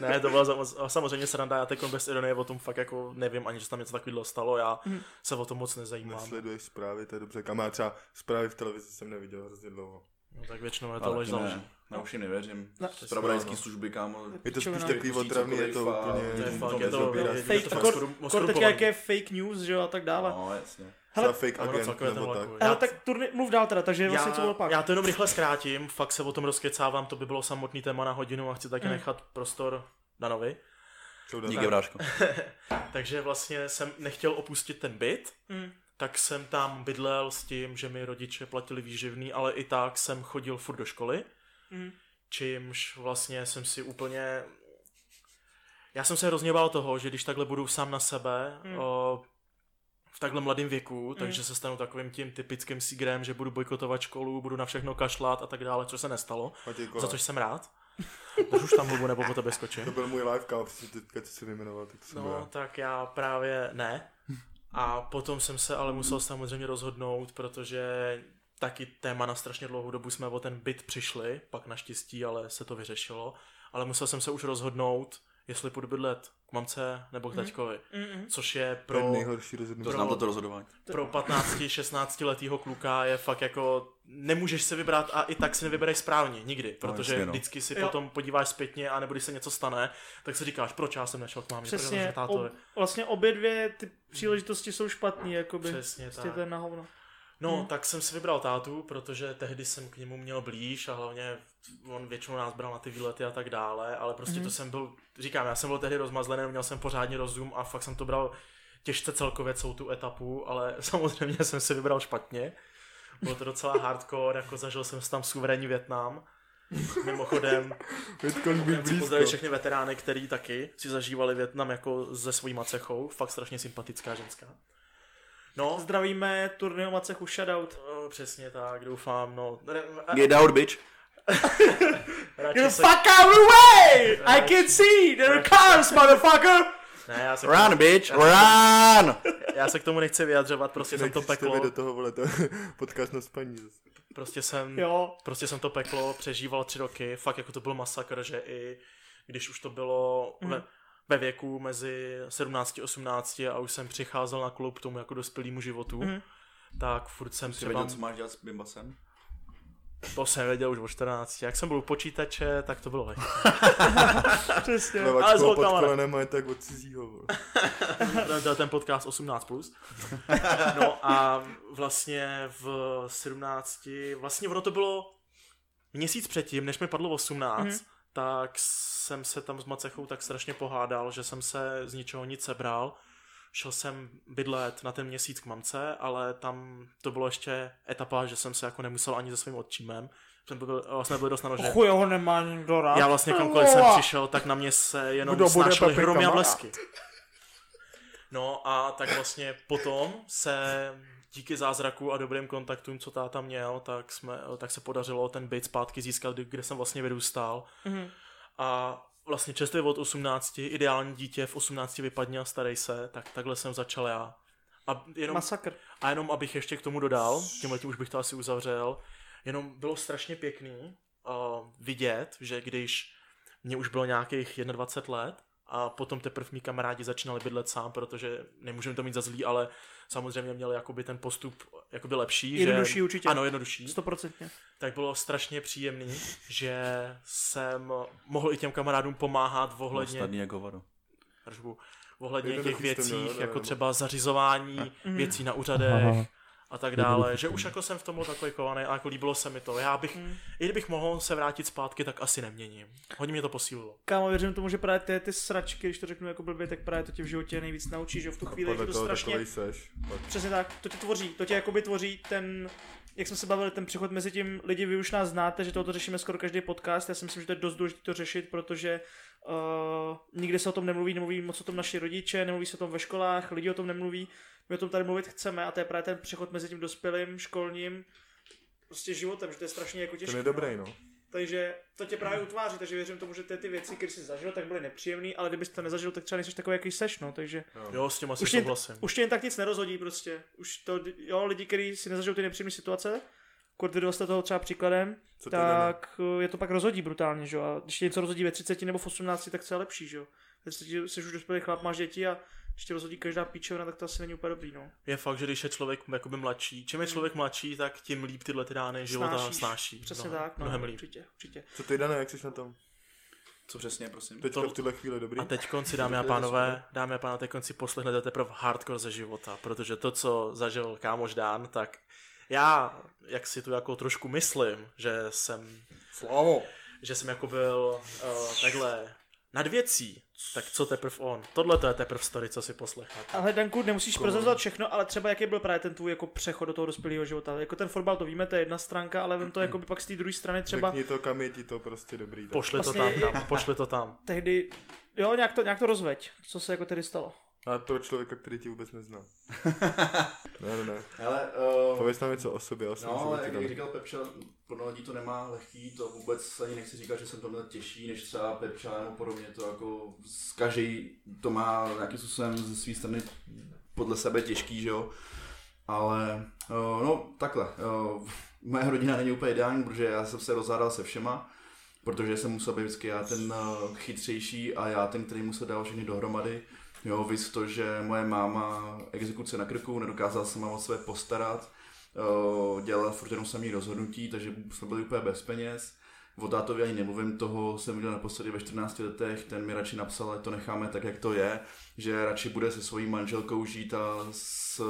Ne, to byla samozřejmě sranda, já teď bez ironie o tom fakt jako nevím ani, že tam něco takového stalo, já se o tom moc nezajímám. Nesleduješ zprávy, to je dobře, kam já třeba zprávy v televizi jsem neviděl hrozně dlouho. No tak většinou je to lež založí. Já už jim nevěřím. Zpravodajský služby, kámo. Je to spíš takový otravný, je to úplně... Kor teďka jak je fake news, že jo, a tak dále. No, jasně. Hele, fake agent, nebo tak. Ale tak mluv dál teda, takže vlastně co bylo pak. Já to jenom rychle zkrátím, fakt se o tom rozkecávám, to by bylo samotný téma na hodinu a chci taky nechat prostor Danovi. Díky, bráško. Takže vlastně jsem nechtěl opustit ten byt, tak jsem tam bydlel s tím, že mi rodiče platili výživný, ale i tak jsem chodil furt do školy, čímž vlastně jsem si úplně... Já jsem se hrozně bál toho, že když takhle budu sám na sebe, v takhle mladém věku, takže se stanu takovým tím typickým sígrem, že budu bojkotovat školu, budu na všechno kašlat a tak dále, co se nestalo, za což jsem rád. Drž už tam hlubu, nebo po tebe skočím. To byl můj live, protože teďka ty si vyjmenoval. No, tak já právě ne. A potom jsem se ale musel samozřejmě rozhodnout, protože taky téma na strašně dlouhou dobu jsme o ten byt přišli, pak naštěstí, ale se to vyřešilo. Ale musel jsem se už rozhodnout, jestli půjdu bydlet k mamce nebo k taťkovi, což je pro nejhorší rozhodování. Pro 15-16 letýho kluka je fakt jako, nemůžeš se vybrat a i tak si nevybereš správně, nikdy, protože vždycky si potom podíváš zpětně a nebo když se něco stane, tak si říkáš, proč já jsem nešel k mámě, proč k tátovi. Vlastně obě dvě ty příležitosti jsou špatný, jakoby. Přesně tak. To je na hovno. No, tak jsem si vybral tátu, protože tehdy jsem k němu měl blíž a hlavně on většinou nás bral na ty výlety a tak dále, ale prostě to jsem byl, říkám, já jsem byl tehdy rozmazlený, neměl jsem pořádně rozum a fakt jsem to bral těžce celkově celou tu etapu, ale samozřejmě jsem si vybral špatně. Bylo to docela hardcore, jako zažil jsem tam suverénní Vietnam. Mimochodem, jsem pozdravil všechny veterány, který taky si zažívali Vietnam jako se svojí macechou, fakt strašně sympatická ženská. No, zdravíme Turnio Macechu, shoutout. No, přesně tak, doufám, no. Get out, bitch. You're se... fuck out of the way! I can see! There comes, motherfucker! Ne, run, tomu... bitch, run! Já se k tomu nechci vyjadřovat, prostě jsem to peklo. Do toho, vole, to podcast na spaní. Prostě jsem to peklo, přežíval 3 roky, fakt jako to byl masakr, že i když už to bylo... ve věku mezi 17 a 18 a už jsem přicházel na klub tomu jako dospělému životu, tak furt jsem třeba... Jsi věděl, co máš dělat s bimbasem? To jsem věděl už od 14. Jak jsem byl u počítače, tak to bylo lehké. Přesně. Levačkou pod kolenem a je tak od cizího. Ten podcast 18+. No a vlastně v 17... Vlastně ono to bylo měsíc předtím, než mi padlo 18, tak jsem se tam s macechou tak strašně pohádal, že jsem se z ničeho nic sebral. Šel jsem bydlet na ten měsíc k mamce, ale tam to bylo ještě etapa, že jsem se jako nemusel ani se svým otčímem. Vlastně byl dost na nože. Chuj, ho nemá nikdo rád. Já vlastně kamkoliv jsem přišel, tak na mě se jenom snačili hromy a blesky. No a tak vlastně potom se díky zázraku a dobrým kontaktům, co táta měl, tak se podařilo ten byt zpátky získat, kde jsem vlastně vyrůstal. A vlastně čerstvě od 18, ideální dítě v 18 vypadně a starej se, tak takhle jsem začal já. Masakr. A jenom abych ještě k tomu dodal, tímhletím už bych to asi uzavřel, jenom bylo strašně pěkný vidět, že když mě už bylo nějakých 21 let a potom teprve mý kamarádi začínali bydlet sám, protože nemůžeme to mít za zlý, ale samozřejmě měli jakoby ten postup jakoby lepší. Jednodušší že... určitě. Ano, jednodušší. 100%. Tak bylo strašně příjemný, že jsem mohl i těm kamarádům pomáhat ohledně... Stadný jak hovado. hržbu ohledně těch věcí, jako třeba zařizování věcí na úřadech a tak dále, že už jako jsem v tom byl takový kovaný a jako líbilo se mi to. Já bych, i kdybych mohl se vrátit zpátky, tak asi neměním. Hodně mě to posílilo. Kámo, věřím tomu, že právě ty sračky, když to řeknu jako blbě, tak právě to tě v životě nejvíc naučí, že v tu chvíli to strašně. Přesně tak, to tě tvoří, to tě jakoby tvoří ten, jak jsme se bavili, ten přechod mezi tím, lidi, vy už nás znáte, že tohoto řešíme skoro každý podcast. Já si myslím, že to je dost důležité to řešit, protože nikde se o tom nemluví moc o tom naši rodiče, nemluví se o tom ve školách, lidi o tom nemluví. My o tom tady mluvit chceme a to je právě ten přechod mezi tím dospělým, školním, prostě životem, že to je strašně jako těžké. To je dobré, no. Takže to tě právě utváří, takže věřím tomu, že ty věci, které jsi zažil, tak byly nepříjemné, ale kdybys to nezažil, tak třeba nejseš takový, jaký seš, no, takže jo, s tím asi souhlasím. Už tě jen tak nic nerozhodí prostě. Už to, jo, lidi, kteří si nezažil ty nepříjemné situace, kordidou jste toho třeba příkladem, tak je to pak rozhodí brutálně, že jo. A když tě něco rozhodí ve 30 nebo v 18, tak to je lepší, že jo. Když jsi už dospělý chlap, máš děti a ještě rozhodí každá píčovna, tak to asi není úplně dobrý, no. Je fakt, že když je člověk jakoby mladší, čím je člověk mladší, tak tím líp tyhle ty dány života snáší. Přesně no, tak, no, určitě. Co ty, Dane, jak jsi na tom? Co přesně, prosím? Teďka v tyhle chvíli dobrý. A teď konci, dámy a pánové, teď konci poslechnete teprve hardcore ze života, protože to, co zažil kámoš Dan, tak já, jak si tu jako trošku myslím, že jsem... Slavo! Že jsem jako byl takhle... nad věcí, tak co teprv on. Tohle to je teprv story, co si poslechat. Ale Danku, nemusíš prozrazovat všechno, ale třeba jaký byl právě ten tvůj jako přechod do toho dospělého života. Jako ten fotbal, to víme, to je jedna stránka, ale vem to jako by pak z té druhé strany třeba. Řekni to, kam je ti to prostě dobrý. Tak. Pošli to tam. Tehdy, jo, nějak to rozveď, co se jako tedy stalo. A toho člověka, který ti vůbec nezná. ne. Ale, pověz nám něco o sobě. No, ale jak říkal Pepša, plno lidí to nemá lehký, to vůbec ani nechci říkat, že jsem tohle těžší, než třeba Pepša nebo podobně, to jako každý to má nějakým způsobem ze své strany podle sebe těžký, že jo. Ale, no takhle, moje rodina není úplně ideální, protože já jsem se rozhádal se všema, protože jsem musel být vždycky já ten chytřejší a já ten, který musel dát všechny dohromady. Jo, víš to, že moje máma exekuce na krku, nedokázala se máma o své postarat, dělala furt jenom samý rozhodnutí, takže jsme byli úplně bez peněz. O tátovi ani nemluvím, toho jsem viděl naposledy ve 14 letech, ten mi radši napsal, ať to necháme tak, jak to je, že radši bude se svojí manželkou žít a se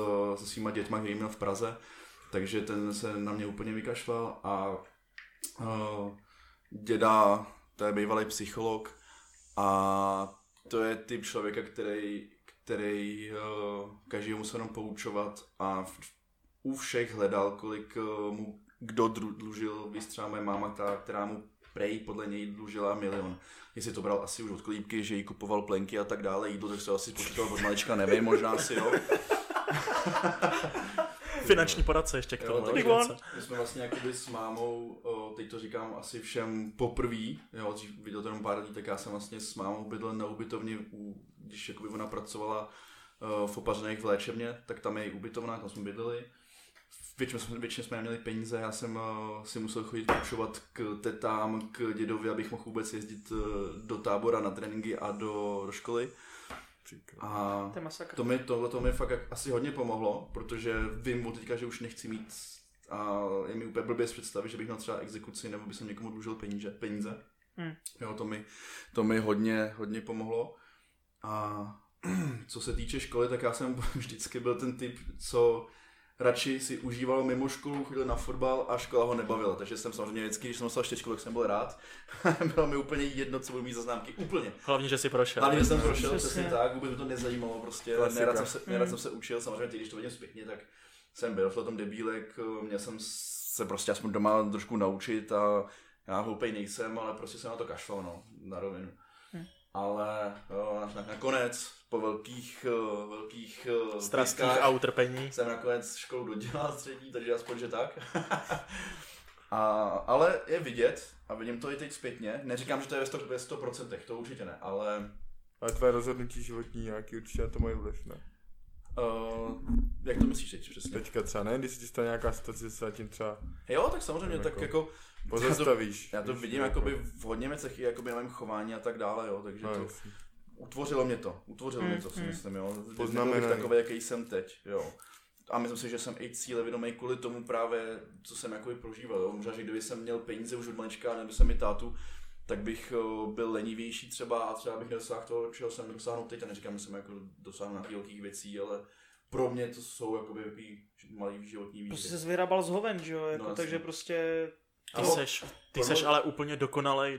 svýma dětma, který měl v Praze, takže ten se na mě úplně vykašlal a děda, to je bývalý psycholog a to je typ člověka, který každého musel jenom poučovat a u všech hledal, kolik mu kdo dlužil, víc třeba moje máma, která mu prej podle něj dlužila 1 milion. Jestli to bral asi už od klípky, že jí kupoval plenky a tak dále, jídlo, takže se asi počítal od malička, nevím, možná si jo. Finanční poradce ještě k tomu. My jsme vlastně jakoby s mámou, teď to říkám asi všem poprvý, jo, dřív viděl to jenom pár lidí, tak já jsem vlastně s mámou bydlel na ubytovně, když jakoby ona pracovala v Opařenech v léčebně, tak tam je ubytovna, tam jsme bydleli. Většině jsme neměli peníze, já jsem si musel chodit půjčovat k tetám, k dědovi, abych mohl vůbec jezdit do tábora na tréninky a do školy. A to mi fakt asi hodně pomohlo, protože vím od teďka, že už nechci mít a je mi úplně blbě představit, že bych měl třeba exekuci nebo bych jsem někomu dlužil peníze. Jo, to mi hodně pomohlo. A co se týče školy, tak já jsem vždycky byl ten typ, co radši si užíval mimo školu, chodil na fotbal a škola ho nebavila, takže jsem samozřejmě vždycky, když jsem dostal 4, tak jsem byl rád. Bylo mi úplně jedno, co budu mít za známky, úplně. Hlavně, že jsi prošel. Hlavně, že jsem prošel, přesně tak, vůbec mi to nezajímalo prostě, nerad jsem se učil, samozřejmě teď, když to vidím zpětně, tak jsem byl v tom debílek, měl jsem se prostě aspoň doma trošku naučit a já hloupej nejsem, ale prostě jsem na to kašlal, no, na rovinu. Ale jo, nakonec po velkých strastích a utrpení jsem nakonec školu dodělal střední, takže aspoň, že tak. Ale je vidět, a vidím to i teď zpětně, neříkám, že to je ve 100%, to určitě ne, ale... A tvé rozhodnutí životní nějaký určitě to mají vliv, ne? Jak to myslíš teď přesně? Teďka třeba ne, když si stane nějaká situace, se tím třeba... Jo, tak samozřejmě, tak jako... Pozastavíš. Já to vidím jakoby v hodně věcech, jakoby na mém chování a tak dále, jo, takže to... Utvořilo mě to, si myslím, jo. Poznamenaný. Nebyl bych takový, jaký jsem teď, jo. A myslím si, že jsem i cílevědomý kvůli tomu právě, co jsem jakoby prožíval, jo. Možná, že kdyby jsem měl peníze už od malička, nebo jsem i tátu, tak bych byl lenivější třeba a třeba bych nedosáhl toho, čeho jsem dosáhnul teď. A neříkám, že jsem jako dosáhnul nějakých velkých věcí, ale pro mě to jsou jakoby malý životní výzvy. Prostě se vyrabal z hoven, že jo? Jako, no, takže prostě... Ty seš ale úplně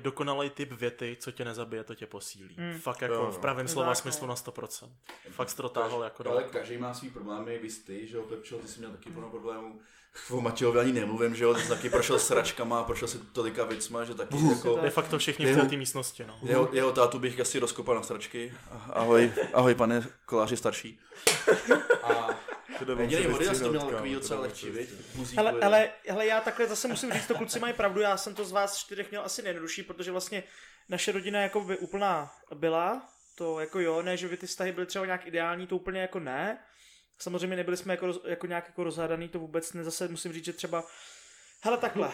dokonalej typ věty, co tě nezabije, to tě posílí. Fakt jako v pravém slova smyslu na 100%. Fakt jsi to dotáhl jako daleko. Ale každý má svý problémy, vy jste, že jo, Pepčo, ty jsi měl taky plno problémů. O Matějovi ani nemluvím, že jo, ty jsi taky prošel sračkama, prošel si tolika věcma, že taky jako... De facto všichni v té místnosti, no. Jeho tátu bych asi rozkopal na sračky. Ahoj pane koláři starší. Nedělej vody, já jsem to měl takový docela lehčí, viď? Hele, já takhle zase musím říct, to kluci mají pravdu, já jsem to z vás čtyřech měl asi nejjednodušší, protože vlastně naše rodina jako by úplná byla, to jako jo, ne, že by ty vztahy byly třeba nějak ideální, to úplně jako ne. Samozřejmě nebyli jsme jako nějak jako rozhádaný, to vůbec ne, zase musím říct, že třeba, hele takhle,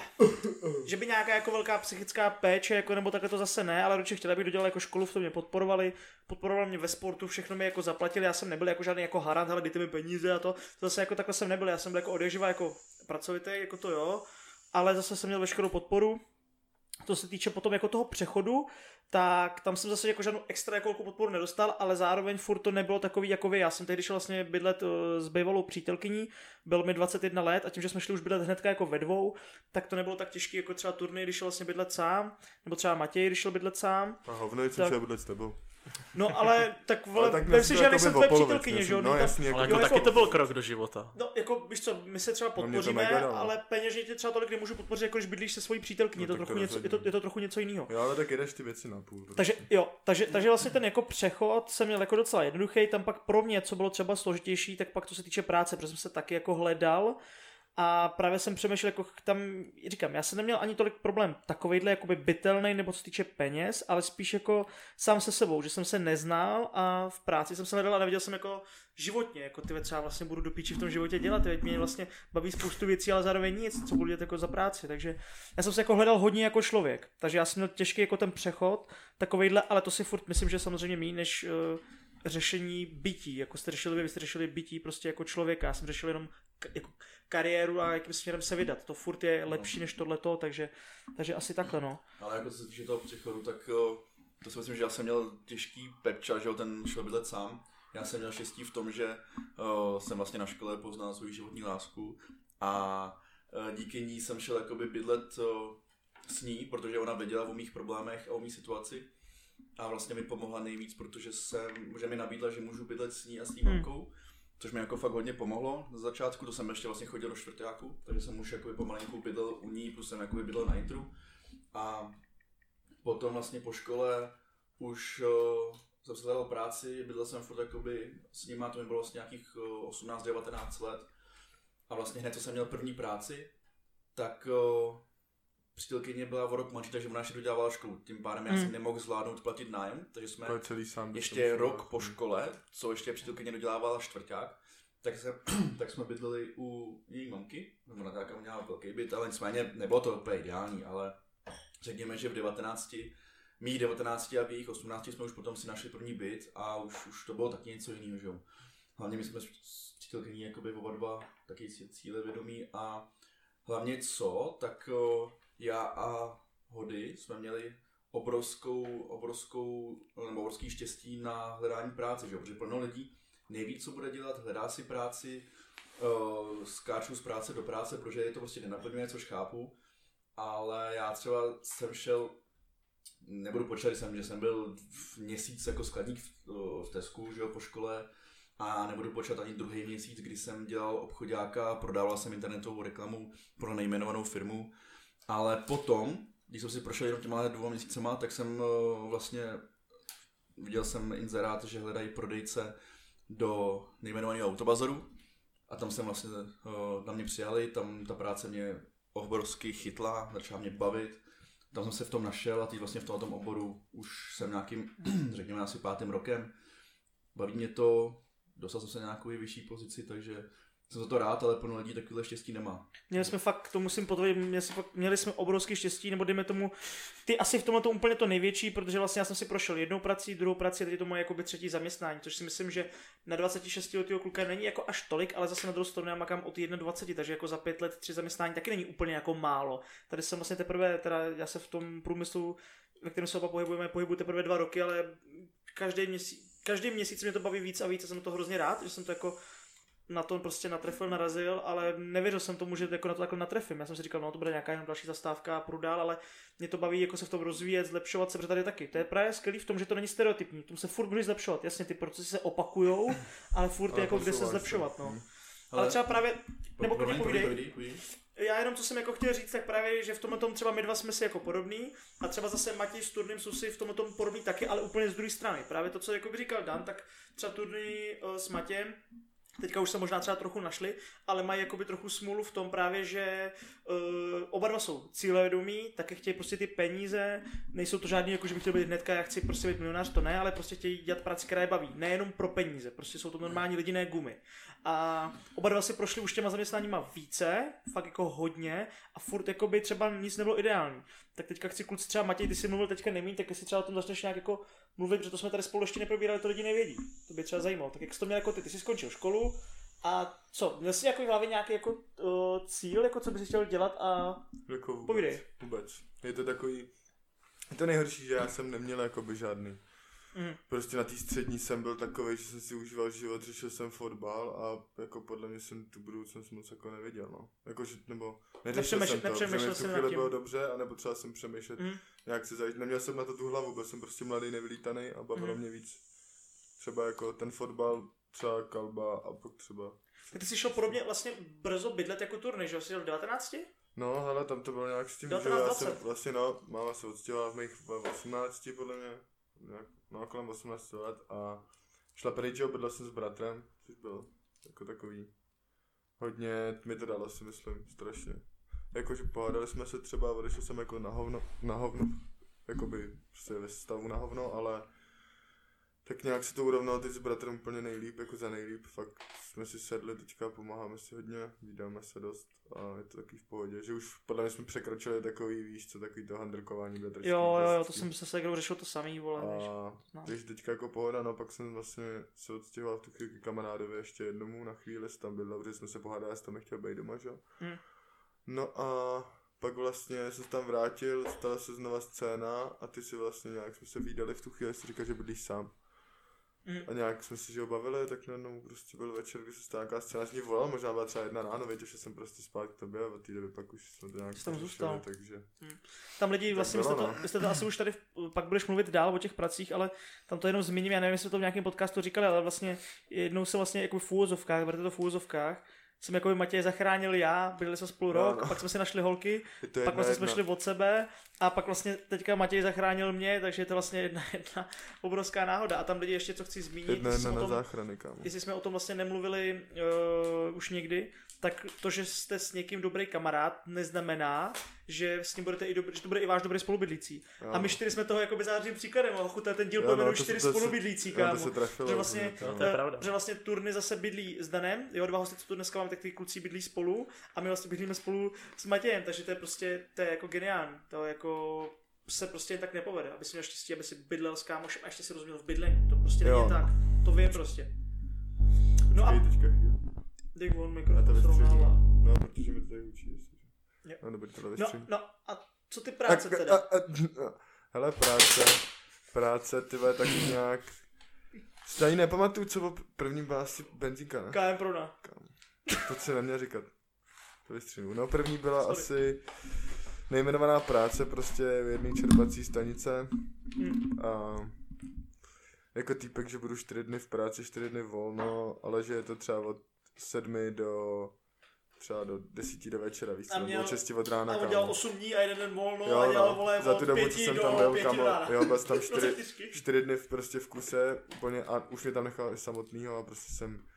že by nějaká jako velká psychická péče, jako nebo takhle to zase ne, ale určitě chtěla bych dodělat jako školu, v tom mě podporovali mě ve sportu, všechno mi jako zaplatili, já jsem nebyl jako žádný jako harant, hele dejte mi peníze a to zase jako takhle jsem nebyl, já jsem byl jako odježiva, jako pracovitý, jako to jo, ale zase jsem měl veškerou podporu. To se týče potom jako toho přechodu, tak tam jsem zase jako žádnou extra jakou podporu nedostal, ale zároveň furt to nebylo takový jako vy. Já jsem tehdy šel vlastně bydlet s bývalou přítelkyní, bylo mi 21 let a tím, že jsme šli už bydlet hnedka jako ve dvou, tak to nebylo tak těžký jako třeba Turný, když šel vlastně bydlet sám, nebo třeba Matěj, když šel bydlet sám. A hovno, jsem šel bydlet s tebou. No ale tak vole, vem si, že já nejsem tvoje přítelkyně, že jo? No jasně, ale jako taky to byl krok do života. No jako, víš co, my se třeba podpoříme, ale peněžně tě třeba tolik nemůžu podpořit, jako když bydlíš se svojí přítelkyní, no, je to trochu něco jiného. Jo, ale tak jedeš ty věci napůl. Takže vlastně ten jako přechod jsem měl jako docela jednoduchý, tam pak pro mě, co bylo třeba složitější, tak pak to se týče práce, protože jsem se taky jako hledal. A právě jsem přemýšlel, jako tam, říkám, já jsem neměl ani tolik problém takovejhle jakoby bytelnej nebo co týče peněz, ale spíš jako sám se sebou, že jsem se neznal a v práci jsem se hledal a neviděl jsem jako životně, jako ty třeba vlastně budu do píči v tom životě dělat, teď mě vlastně baví spoustu věcí, ale zároveň nic, co budu dělat jako za práci, takže já jsem se jako hledal hodně jako člověk, takže já jsem měl těžký jako ten přechod takovejhle, ale to si furt myslím, že samozřejmě méně než řešení bytí, jako jste řešili vy jste řešili bytí prostě jako člověka, já jsem řešil jenom jako kariéru a jakým směrem se vydat, to furt je lepší než tohleto, takže asi takhle, no. Ale jako se týče toho přechodu, tak to si myslím, že já jsem měl těžký Pepča, že jo, ten šel bydlet sám, já jsem měl štěstí v tom, že jsem vlastně na škole poznal svou životní lásku a díky ní jsem šel jakoby bydlet s ní, protože ona věděla o mých problémech a o mý situaci. A vlastně mi pomohla nejvíc, protože mi nabídla, že můžu bydlet s ní a s tím mamkou, což mi jako fakt hodně pomohlo. Na začátku to jsem ještě vlastně chodil do čtvrtáku, takže jsem už jakoby pomalinku bydlel u ní, plus jsem jakoby bydlel na jitru. A potom vlastně po škole už jsem se hledal práci, bydlel jsem furt jakoby s nima, to mi bylo vlastně nějakých 18-19 let. A vlastně hned, co jsem měl první práci, tak... přítelkyně byla o rok mladší, takže ona ještě dodělávala školu. Tím pádem já jsem nemohl zvládnout platit nájem, takže jsme ještě rok po škole, co ještě přítelkyně dodělávala čtvrťák, tak jsme bydleli u její mamky. Ona taká měla velký byt, ale nicméně nebylo to úplně ideální, ale řekněme, že mých 19 a v jejich 18 jsme už potom si našli první byt a už to bylo taky něco jiného, že jo. Hlavně my jsme s přítelkyní jakoby oba dva taky cílevědomí a hlavně co, tak já a Hody jsme měli obrovský štěstí na hledání práce, že jo? Protože plno lidí neví, co bude dělat, hledá si práci, skáču z práce do práce, protože je to prostě nenaplňuje, což chápu, ale já třeba jsem šel, nebudu počítat, že jsem byl v měsíc jako skladník v Tesku, že jo, po škole, a nebudu počítat ani druhý měsíc, kdy jsem dělal obchoďáka, prodával jsem internetovou reklamu pro nejmenovanou firmu. Ale potom, když jsem si prošel jenom těma 2 měsícema, tak jsem vlastně viděl jsem inzerát, že hledají prodejce do nejmenovaného autobazaru a tam jsem vlastně na mě přijali, tam ta práce mě obrovsky chytla, začala mě bavit, tam jsem se v tom našel a teď vlastně v tomto oboru už jsem nějakým, řekněme asi 5. rokem, baví mě to, dostal jsem se na nějakou vyšší pozici, takže jsem za to rád, ale plno lidí takovýhle štěstí nemá. Měli jsme fakt, to musím potvrdit, měli jsme obrovské štěstí, nebo dejme tomu, ty asi v tomhle to úplně to největší, protože vlastně já jsem si prošel jednou prací, druhou prací a teď je to moje jakoby 3. zaměstnání, což si myslím, že na 26 letého kluka není jako až tolik, ale zase na druhou stranu já makám od 21, takže jako za 5 let 3 zaměstnání taky není úplně jako málo. Tady jsem vlastně teprve, teda já se v tom průmyslu ve kterém se oba pohybuju teprve 2 roky, ale každý měsíc mě to baví víc a víc a jsem to hrozně rád, že jsem to jako na to prostě narazil, ale nevěřil jsem tomu, že jako na to takhle natrefím. Já jsem si říkal, no to bude nějaká jenom další zastávka a půjdu dál, ale mě to baví jako se v tom rozvíjet, zlepšovat se, protože tady taky. To je právě skvělý v tom, že to není stereotypní, tomu se furt můžeš zlepšovat. Jasně, ty procesy se opakujou, ale furt je jako kde se zlepšovat, no. Ale třeba právě, nebo když povídej. Já jenom co jsem jako chtěl říct, tak právě, že v tomhle tom třeba my dva jsme si jako podobný a třeba zase Matěj s Turným jsou si v tomhle tom podobný taky, ale úplně z druhé strany. Právě to, co jako by říkal Dan, tak třeba Turný s Matějem teďka už se možná třeba trochu našli, ale mají jakoby trochu smůlu v tom právě, že oba dva jsou cílevědomí, taky chtějí prostě ty peníze, nejsou to žádný, jako že bych chtěl být hnedka, já chci prostě být milionář, to ne, ale prostě chtějí dělat práci, která je baví, nejenom pro peníze, prostě jsou to normální lidi, ne gumy. A oba dva si prošli už těma zaměstnáníma více, fakt jako hodně a furt jakoby třeba nic nebylo ideální. Tak teďka chci kluci, třeba Matěj, ty si mluvil teďka nemíň, tak jestli třeba o tom začneš nějak jako mluvit, protože to jsme tady spolu ještě neprobírali, to lidi nevědí. To by třeba zajímalo. Tak jak jsi to měl jako ty jsi skončil školu a co? Měl jsi jako v hlavě nějaký jako cíl, jako co bys chtěl dělat a jako vůbec. Je to takový, je to nejhorší, že já jsem neměl jakoby žádný. Prostě na té střední jsem byl takovej, že jsem si užíval život, řešil jsem fotbal a jako podle mě jsem tu budoucnost moc jako nevěděl, no. Jakože, nebo neřešil jsem to, protože mě tu bylo dobře a nebo třeba jsem přemýšlet, nějak se zajít, neměl jsem na to tu hlavu, byl jsem prostě mladý, nevylítaný a bavilo mě víc. Třeba jako ten fotbal, třeba kalba a pak třeba. Tak ty jsi šel podobně vlastně brzo bydlet jako Turny, že jsi jel v 19? No, hele, tam to bylo nějak s tím, 19, že já jsem vlastně, no, máma se odstěhovala v mých 18 podle mě. No kolem 18 let a šla pryč, bydlel jsem s bratrem, což byl jako takový, hodně mi to dalo, si myslím, strašně. Jakože pohádali jsme se třeba, odešel jsem jako na hovno, jakoby prostě ve stavu na hovno, ale tak nějak se to urovnalo teď s bratrem úplně nejlíp, jako za nejlíp, fakt jsme si sedli teďka, pomáháme si hodně, vydáme se dost a je to taky v pohodě, že už podle mě jsme překročili takový, víš co, takový to handrkování bratrský. Jo, to jsem se segrou řešil to samý, vole, a no. Takže teďka jako pohoda, no pak jsem vlastně se odstěhoval v tu chvíli kamarádovi ještě jednomu na chvíli, jsem tam bydlel, protože jsme se pohádali, já jsem tam nechtěl být doma, že jo. No a pak vlastně jsem tam vrátil, stala se znova scéna a ty si vlastně nějak jsme se vídali v tu chvíli, si říkal, že bydlíš sám. A nějak jsme si, že ho bavili, tak najednou prostě byl večer, kdy se stala nějaká scéna, z ní volal, možná byla třeba 1 ráno, věděl, že jsem prostě spát k tobě a od té doby pak už jsme to nějak zůstal. Takže tam lidi, vlastně bylo, jste to asi už tady, pak budeš mluvit dál o těch pracích, ale tam to jenom zmíním, já nevím, jestli to v nějakém podcastu říkali, ale vlastně jednou jsem vlastně jako v úvozovkách, berte to v úvozovkách, jsem jakoby Matěj zachránil já, byli jsme spolu rok, no. Pak jsme si našli holky, pak vlastně jsme šli od sebe a pak vlastně teďka Matěj zachránil mě, takže je to vlastně jedna obrovská náhoda. A tam lidi ještě co chci zmínit, jestli jsme o tom vlastně nemluvili už nikdy, tak to, že jste s někým dobrý kamarád, neznamená, že s ním budete i dobrý, že to bude i váš dobrý spolubydlící. A my 4 jsme toho jakoby zářným příkladem, a chuta ten díl pomenuje 4 spolubydlící, kámo. Že vlastně Turny zase bydlí s Danem, jo, 2 hosty, co tu dneska máme, tak ty kluci bydlí spolu a my vlastně bydlíme spolu s Matějem, takže to je prostě, to je jako geniální, to jako se prostě tak nepovede, aby si měl štěstí, aby si bydlel s kámošem a ještě si rozuměl v bydlení, to prostě není tak, to vím prostě. No a Dick von mikrofon srovnává. No, protože mi to tady učí, jestli. No, a co ty práce teda? Hele, práce, ty vole, tak nějak. Stejně nepamatuju, co byl první básí Benzínka, ne? KM Prona. To se neměl říkat. To vystřihnu. No, první byla asi nejmenovaná práce, prostě v jedné čerpací stanice. A jako týpek, že budu 4 dny v práci, 4 dny volno, ale že je to třeba od 7 do třeba do 10 do večera, víc nebo od 6 od rána. A on dělal 8 dní a 1 den volno, jo, a dělal vole od 5 do 5 rána. Za tu dobu, co jsem tam byl, kámo, jo, byl jsem tam 4 dny prostě v kuse úplně a už mě tam nechal i samotnýho a prostě jsem,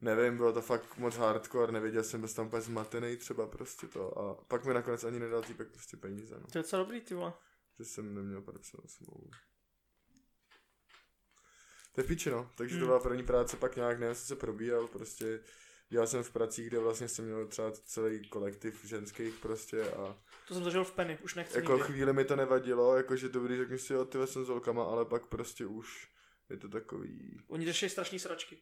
nevím, bylo to fakt moc hardcore, nevěděl jsem, byl jsem tam úplně zmatený třeba prostě to a pak mi nakonec ani nedal týpek prostě peníze, no. To je docela dobrý, ty vole. Že jsem neměl podepsanou smlouvu. To je píči, no. Takže to byla první práce, pak nějak nevím, co se probíral, prostě dělal jsem v pracích, kde vlastně jsem měl třeba celý kolektiv ženských prostě a to jsem zažil v Penny, už nechci jako nikdy. Chvíli mi to nevadilo, jakože dobrý, řekni si, jo, tyhle jsem s holkama, ale pak prostě už Je to takový... Oni řeší strašný sračky.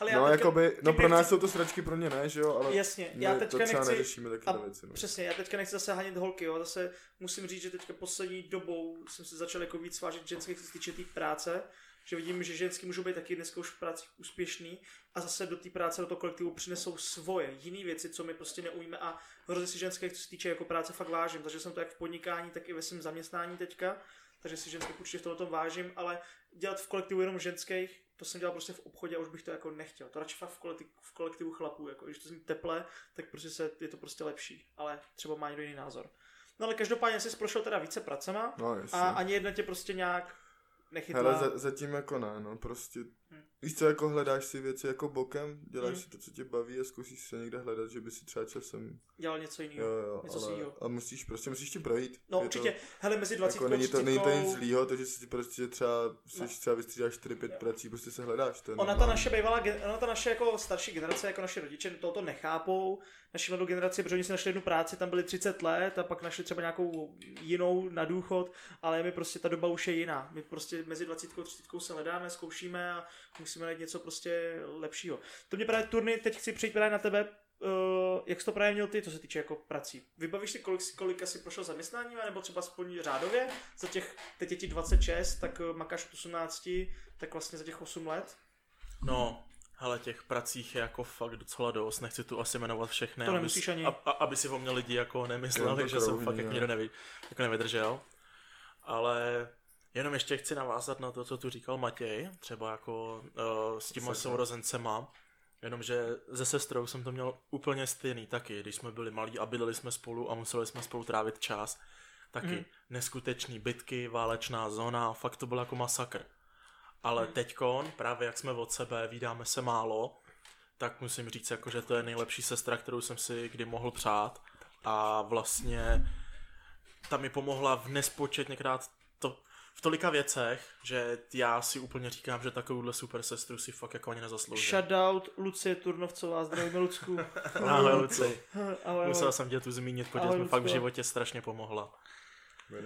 Ale já no, teďka, jakoby, no pro nás jsou to sračky, pro ně ne, že jo, ale jasně, já teďka to třeba nechci, neřešíme takové věci. No. Přesně, já teďka nechci zase hanit holky, jo, zase musím říct, že teďka poslední dobou jsem se začal jako víc vážit ženských, co se týče té práce, že vidím, že ženský můžou být taky dneska už v práci úspěšný a zase do té práce, do toho kolektivu přinesou svoje, jiné věci, co my prostě neumíme a hrozně si ženských, co se týče jako práce, fakt vážím, takže jsem to jak v podnikání, tak i ve svém zaměstnání teďka. Takže si ženských určitě v tomhle tom vážím, ale dělat v kolektivu jenom ženských, to jsem dělal prostě v obchodě a už bych to jako nechtěl. To radši fakt v kolektivu chlapů, jako když to zní teple, tak prostě je to prostě lepší, ale třeba má někdo jiný názor. No ale každopádně jsi prošel teda více pracema a ani jedna tě prostě nějak nechytla. Hele, zatím jako ne, no prostě, víš co, jako hledáš si věci jako bokem, děláš si to, co tě baví a zkusíš se někde hledat, že by si třeba časem dělal něco jiného, a musíš prostě, musíš ti projít. No je určitě, to, hele, mezi 20 jako není to nic zlýho, takže si prostě třeba, třeba vystřídáš 4-5 prací, prostě se hledáš. To ona ta naše bývalá, ona ta naše jako starší generace, jako naše rodiče tohoto nechápou, naši mladou generaci, protože oni si našli jednu práci, tam byli 30 let a pak našli třeba nějakou jinou na důchod, ale my prostě ta doba už je jiná, my prostě mezi 20 a 30 se hledáme, zkoušíme a musíme najít něco prostě lepšího. To mě právě turny, teď chci přejít právě na tebe, jak jsi to právě měl ty, co se týče jako prací. Vybavíš si, kolik jsi prošel zaměstnáním, nebo třeba aspoň řádově, za těch, teď je ti 26, tak makáš od 18, tak vlastně za těch 8 let? No, hele, těch pracích je jako fakt docela dost, nechci tu asi jmenovat všechny, to nemusíš ani. Aby si o mě lidi jako nemysleli, že jsem fakt jako nikdo nevydržel, ale... Jenom ještě chci navázat na to, co tu říkal Matěj, třeba jako s těma sourozencema, jenomže se sestrou jsem to měl úplně stejný taky, když jsme byli malí a bydleli jsme spolu a museli jsme spolu trávit čas, taky neskutečný bitky, válečná zóna, fakt to byl jako masakr. Ale teďkon, právě jak jsme od sebe, vídáme se málo, tak musím říct, jako, že to je nejlepší sestra, kterou jsem si kdy mohl přát a vlastně ta mi pomohla v nespočetněkrát v tolika věcech, že já si úplně říkám, že takovouhle super sestru si fakt jako ani nezaslouží. Shoutout Lucie Turnovcová, zdravíme Lucku. Ahoj Luci. Musel jsem tě tu zmínit, protože mi fakt v životě strašně pomohla.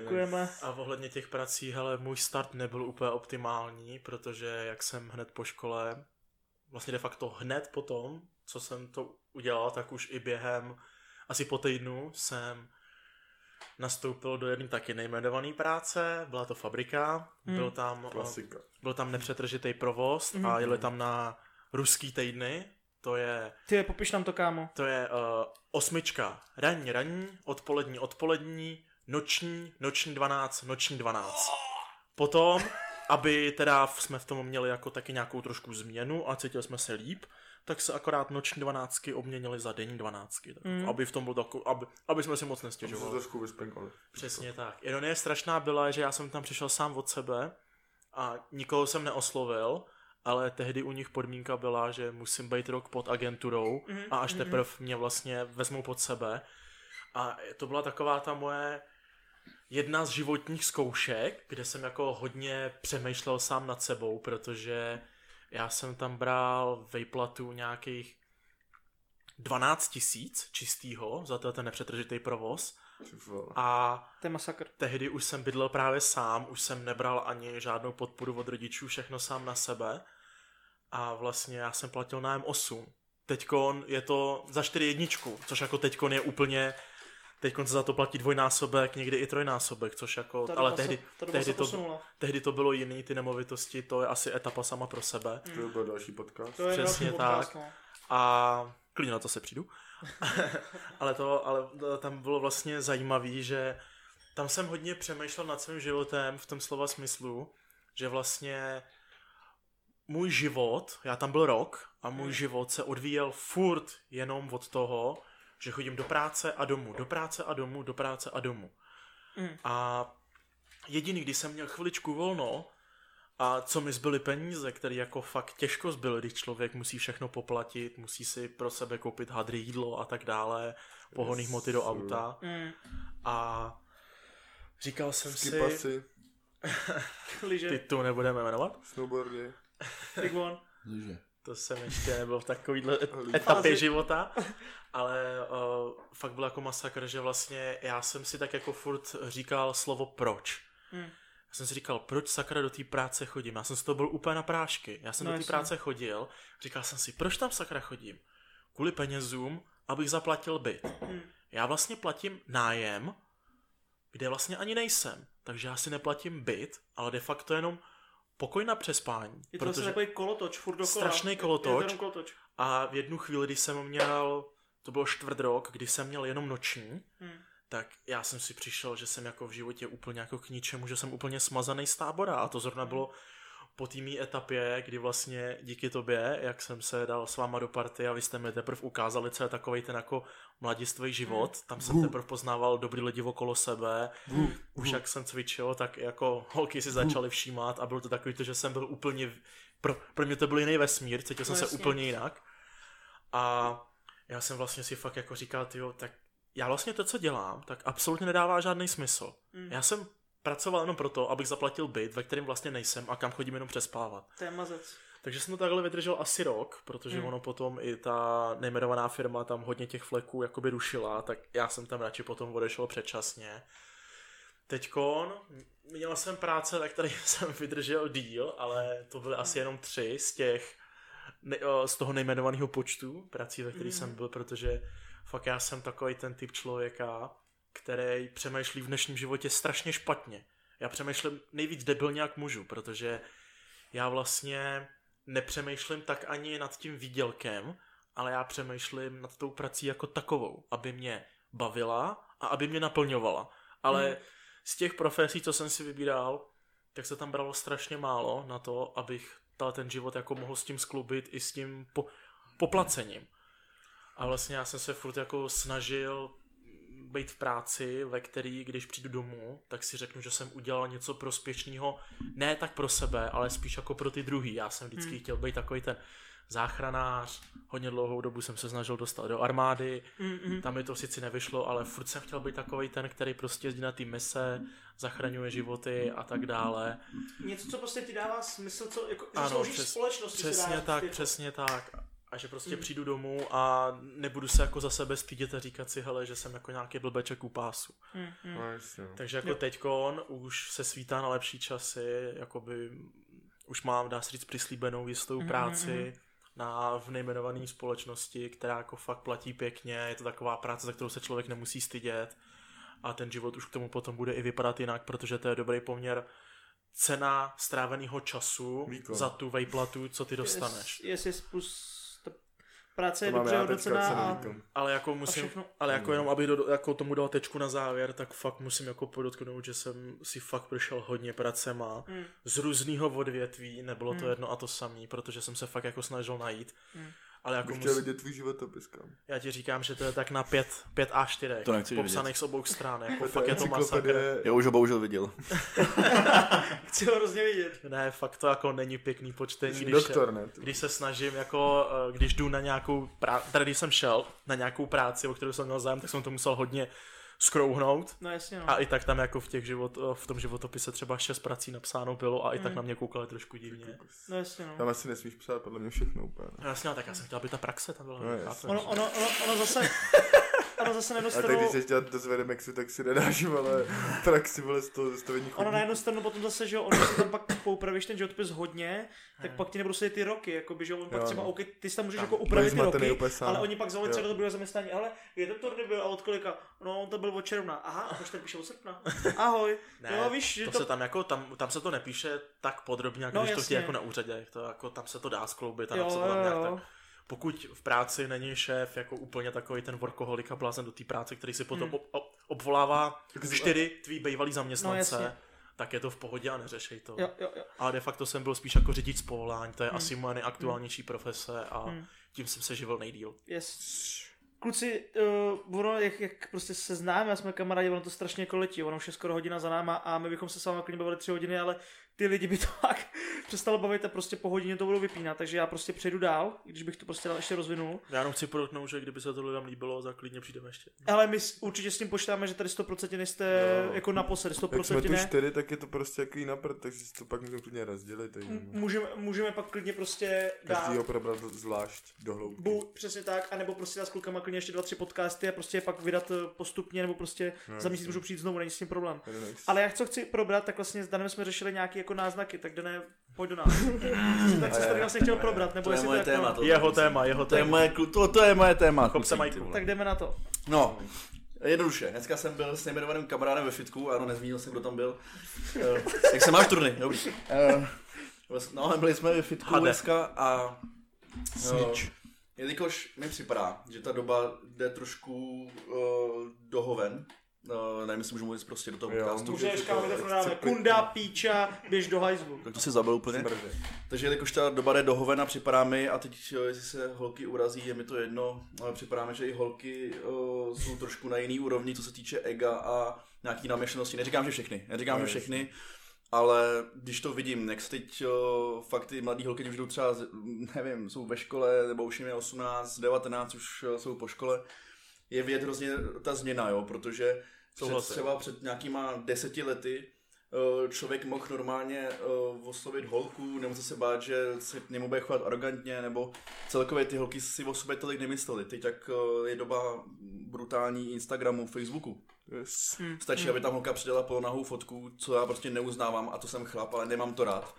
Děkujeme. A ohledně těch prací, hele, můj start nebyl úplně optimální, protože jak jsem hned po škole, vlastně de facto hned potom, co jsem to udělal, tak už i během, asi po týdnu jsem nastoupil do jedné taky nejmenované práce, byla to fabrika, byl tam nepřetržitý provoz a jeli tam na ruský týdny, to je... Ty, popiš nám to, kámo. To je 8, ranní, odpolední, noční 12. Potom, aby teda jsme v tom měli jako taky nějakou trošku změnu a cítili jsme se líp, tak se akorát noční 12 obměnili za denní 12, aby v tom bylo takový, aby jsme si moc nestěžovali. Aby se trošku vyspenkali. Přesně tak. Ironie strašná byla, že já jsem tam přišel sám od sebe a nikoho jsem neoslovil, ale tehdy u nich podmínka byla, že musím být rok pod agenturou a až teprve mě vlastně vezmou pod sebe. A to byla taková ta moje jedna z životních zkoušek, kde jsem jako hodně přemýšlel sám nad sebou, protože... Já jsem tam bral výplatu nějakých 12 000 čistýho za ten nepřetržitý provoz. A tehdy už jsem bydlel právě sám, už jsem nebral ani žádnou podporu od rodičů, všechno sám na sebe. A vlastně já jsem platil nájem 8. Teďkon je to za 4 jedničku, což jako teďkon je úplně... Teďkon se za to platí 2násobek, někdy i 3násobek, což jako... Ale tehdy to bylo jiný, ty nemovitosti, to je asi etapa sama pro sebe. To byl další podcast. To je přesně další podcast, tak. No. A klidně na to se přijdu. ale tam bylo vlastně zajímavý, že tam jsem hodně přemýšlel nad svým životem v tom slova smyslu, že vlastně můj život, já tam byl rok a můj život se odvíjel furt jenom od toho, že chodím do práce a domů, A jediný, když jsem měl chviličku volno a co mi zbyly peníze, které jako fakt těžko zbyly, když člověk musí všechno poplatit, musí si pro sebe koupit hadry jídlo a tak dále, pohonný hmoty do auta. A říkal jsem Skipasy. Si... Ty tu nebudeme jmenovat? Snowboardy. Big one. To jsem ještě nebyl v takovýhle etapě života, ale fakt byl jako masakr, že vlastně já jsem si tak jako furt říkal slovo proč. Já jsem si říkal, proč sakra do té práce chodím? Já jsem z toho byl úplně na prášky. Já jsem do té práce chodil, říkal jsem si, proč tam sakra chodím? Kvůli penězům, abych zaplatil byt. Já vlastně platím nájem, kde vlastně ani nejsem. Takže já si neplatím byt, ale de facto jenom pokoj na přespání. Je to vlastně takový kolotoč, furt dokola. Strašný kolotoč. A v jednu chvíli, kdy jsem měl, to bylo 4 rok, kdy jsem měl jenom noční, tak já jsem si přišel, že jsem jako v životě úplně jako k ničemu, že jsem úplně smazaný z tábora. A to zrovna bylo po té mý etapě, kdy vlastně díky tobě, jak jsem se dal s váma do party a vy jste mi teprve ukázali, co je takovej ten jako mladistvý život. Tam jsem teprve poznával dobrý lidi okolo sebe. Už jak jsem cvičil, tak jako holky si začaly všímat a bylo to takový to, že jsem byl úplně, pro mě to byl jiný vesmír, cítil jsem se úplně jinak. A já jsem vlastně si fakt jako říkal, tyjo, tak já vlastně to, co dělám, tak absolutně nedává žádný smysl. Já jsem pracoval jenom proto, abych zaplatil byt, ve kterém vlastně nejsem a kam chodím jenom přespávat. To je mazec. Takže jsem to takhle vydržel asi rok, protože ono potom i ta nejmenovaná firma tam hodně těch fleků jakoby rušila, tak já jsem tam radši potom odešel předčasně. Teďkon, měl jsem práce, na které jsem vydržel díl, ale to byly asi jenom 3 z toho nejmenovaného počtu prací, ve který jsem byl, protože fakt já jsem takový ten typ člověka, který přemýšlí v dnešním životě strašně špatně. Já přemýšlím nejvíc debilně, jak můžu, protože já vlastně nepřemýšlím tak ani nad tím výdělkem, ale já přemýšlím nad tou prací jako takovou, aby mě bavila a aby mě naplňovala. Ale z těch profesí, co jsem si vybíral, tak se tam bralo strašně málo na to, abych ten život jako mohl s tím skloubit i s tím poplacením. A vlastně já jsem se furt jako snažil být v práci, ve který, když přijdu domů, tak si řeknu, že jsem udělal něco prospěšného, ne tak pro sebe, ale spíš jako pro ty druhý. Já jsem vždycky chtěl být takový ten záchranář, hodně dlouhou dobu jsem se snažil dostat do armády, tam mi to sice nevyšlo, ale furt jsem chtěl být takový ten, který prostě jezdí na ty mise, zachraňuje životy a tak dále. Něco, co prostě ti dává smysl, co jako, že sloužíš společnosti. Přesně tak, přesně tak. A že prostě přijdu domů a nebudu se jako za sebe stydět a říkat si, hele, že jsem jako nějaký blbeček u pásu. Takže jako teďkon už se svítá na lepší časy, jakoby už mám, dá se říct, přislíbenou jistou práci v nejmenované společnosti, která jako fakt platí pěkně, je to taková práce, za kterou se člověk nemusí stydět a ten život už k tomu potom bude i vypadat jinak, protože to je dobrý poměr cena stráveného času za tu vejplatu, co ty dostaneš. Jestli práce je dobře hodnocená, ale jako musím, ale jako jenom abych jako tomu dal tečku na závěr, tak fakt musím jako podotknout, že jsem si fakt prošel hodně pracema z různého odvětví, nebylo to jedno a to samé, protože jsem se fakt jako snažil najít. Ale jako chtěl vidět tvůj životopis, kam. Já ti říkám, že to je tak na 5 A4 popsaných z obou stran, jako fakt je to masakr. Já už ho bohužel viděl. Chci ho hrozně vidět. Ne, fakt to jako není pěkný počtení, když se snažím jako, když jdu na nějakou když jsem šel na nějakou práci, o kterou jsem měl zájem, tak jsem to musel hodně skrouhnout. No jasně, no. A i tak tam jako v tom životopise třeba 6 prací napsáno bylo a i tak na mě koukali trošku divně. No jasně, no. Tam asi nesmíš psát podle mě všechno úplně. No jasně, no, tak já jsem chtěl, aby ta praxe tam byla. No jasně. Ono zase... Ono zase na jednu stranu... A tak když jsi dělat to z Vedemexu, tak si nedáš, ale praxi vole z toho zastavení chodí. Ono na jednu stranu potom zase, že jo, ono si tam pak poupravíš ten životopis hodně, tak pak ti nebudou sedět ty roky, jakoby, že on pak třeba, OK, ty si tam můžeš tam, jako upravit ty roky, ale oni pak zavolí třeba do druhého zaměstnání, hele, je to tordy byl a od kolika? No, on to byl od června, aha, už ten píše od srpna, ahoj. Ne, no, víš, že to se tam jako, tam se to nepíše tak podrobně, jako no, když to chtějí jako na úřadě, to jako tam se to dá skloubit a napsat tam nějak tak. Pokud v práci není šéf jako úplně takový ten workoholik a blázen do té práce, který si potom obvolává 4 tvý bývalý zaměstnance, no, tak je to v pohodě a neřešej to. Jo. Ale de facto jsem byl spíš jako řidič z povolání, to je asi moje nejaktuálnější profese a tím jsem se živil nejdýl. Kluci, ono, jak prostě se známe a jsme kamarádi, ono to strašně jako letí, ono už je skoro hodina za náma a my bychom se s vámi klidně bavili 3 hodiny, ale ty lidi by to tak přestalo bavit a prostě po hodině to budou vypínat, takže já prostě přejdu dál, když bych to prostě dál ještě rozvinul. Já jenom chci podotknout, že kdyby se to lidem líbilo, tak klidně přijdeme ještě. Ale my určitě s tím počítáme, že tady 100% nejste no, jako naposled, 100% ne. Jak jsme tu 4, tak je to prostě jako jiná prd, takže si to pak můžeme klidně rozdělit. Můžeme pak klidně prostě dát. Každýho probrat zvlášť do hloubky. Přesně tak, anebo prostě dát s klukama klidně ještě 2-3 podcasty a prostě pak vydat postupně, nebo prostě no, za měsíc můžu přijít znovu, není s tím problém. Nice. Ale já co chci probrat, tak vlastně s Danem jsme řešili nějaký jako náznaky, tak Dané, pojď do nás. Tak jsi to vlastně chtěl probrat, nebo jestli to je téma, to je moje téma. Tak jdeme na to. No, jednoduše, dneska jsem byl s nejmenovaným kamarádem ve fitku, ano, nezmínil jsem, kdo tam byl. Jak se máš, Turny? Dobrý. No, byli jsme ve fitku dneska a... Jelikož mi připadá, že ta doba jde trošku do hoven. Ne, myslím, že mluvit prostě do toho podcastu. Můžeš, kámo, to dáme kunda, píča, běž do hajzlu. Tak to si zabil úplně. Smrde. Takže jakož ta doba jde do hovena, připadá mi, a teď jestli se holky urazí, je mi to jedno, ale připadá mi, že i holky jsou trošku na jiný úrovni, co se týče ega a nějaký naměšenosti. Neříkám, že všechny. Ale když to vidím, jak se teď fakt ty mladý holky, když jdou třeba, nevím, jsou ve škole, nebo už jim je 18, 19, už jsou po škole, je vidět hrozně ta změna, jo, protože třeba před nějakýma 10 lety člověk mohl normálně oslovit holku, nemusel se bát, že se k němu bude chovat arrogantně, nebo celkově ty holky si o sobě tolik nemysleli. Teď tak je doba brutální Instagramu, Facebooku. Yes. Stačí, aby tam holka přidala polonahou fotku, co já prostě neuznávám, a to jsem chlap, ale nemám to rád.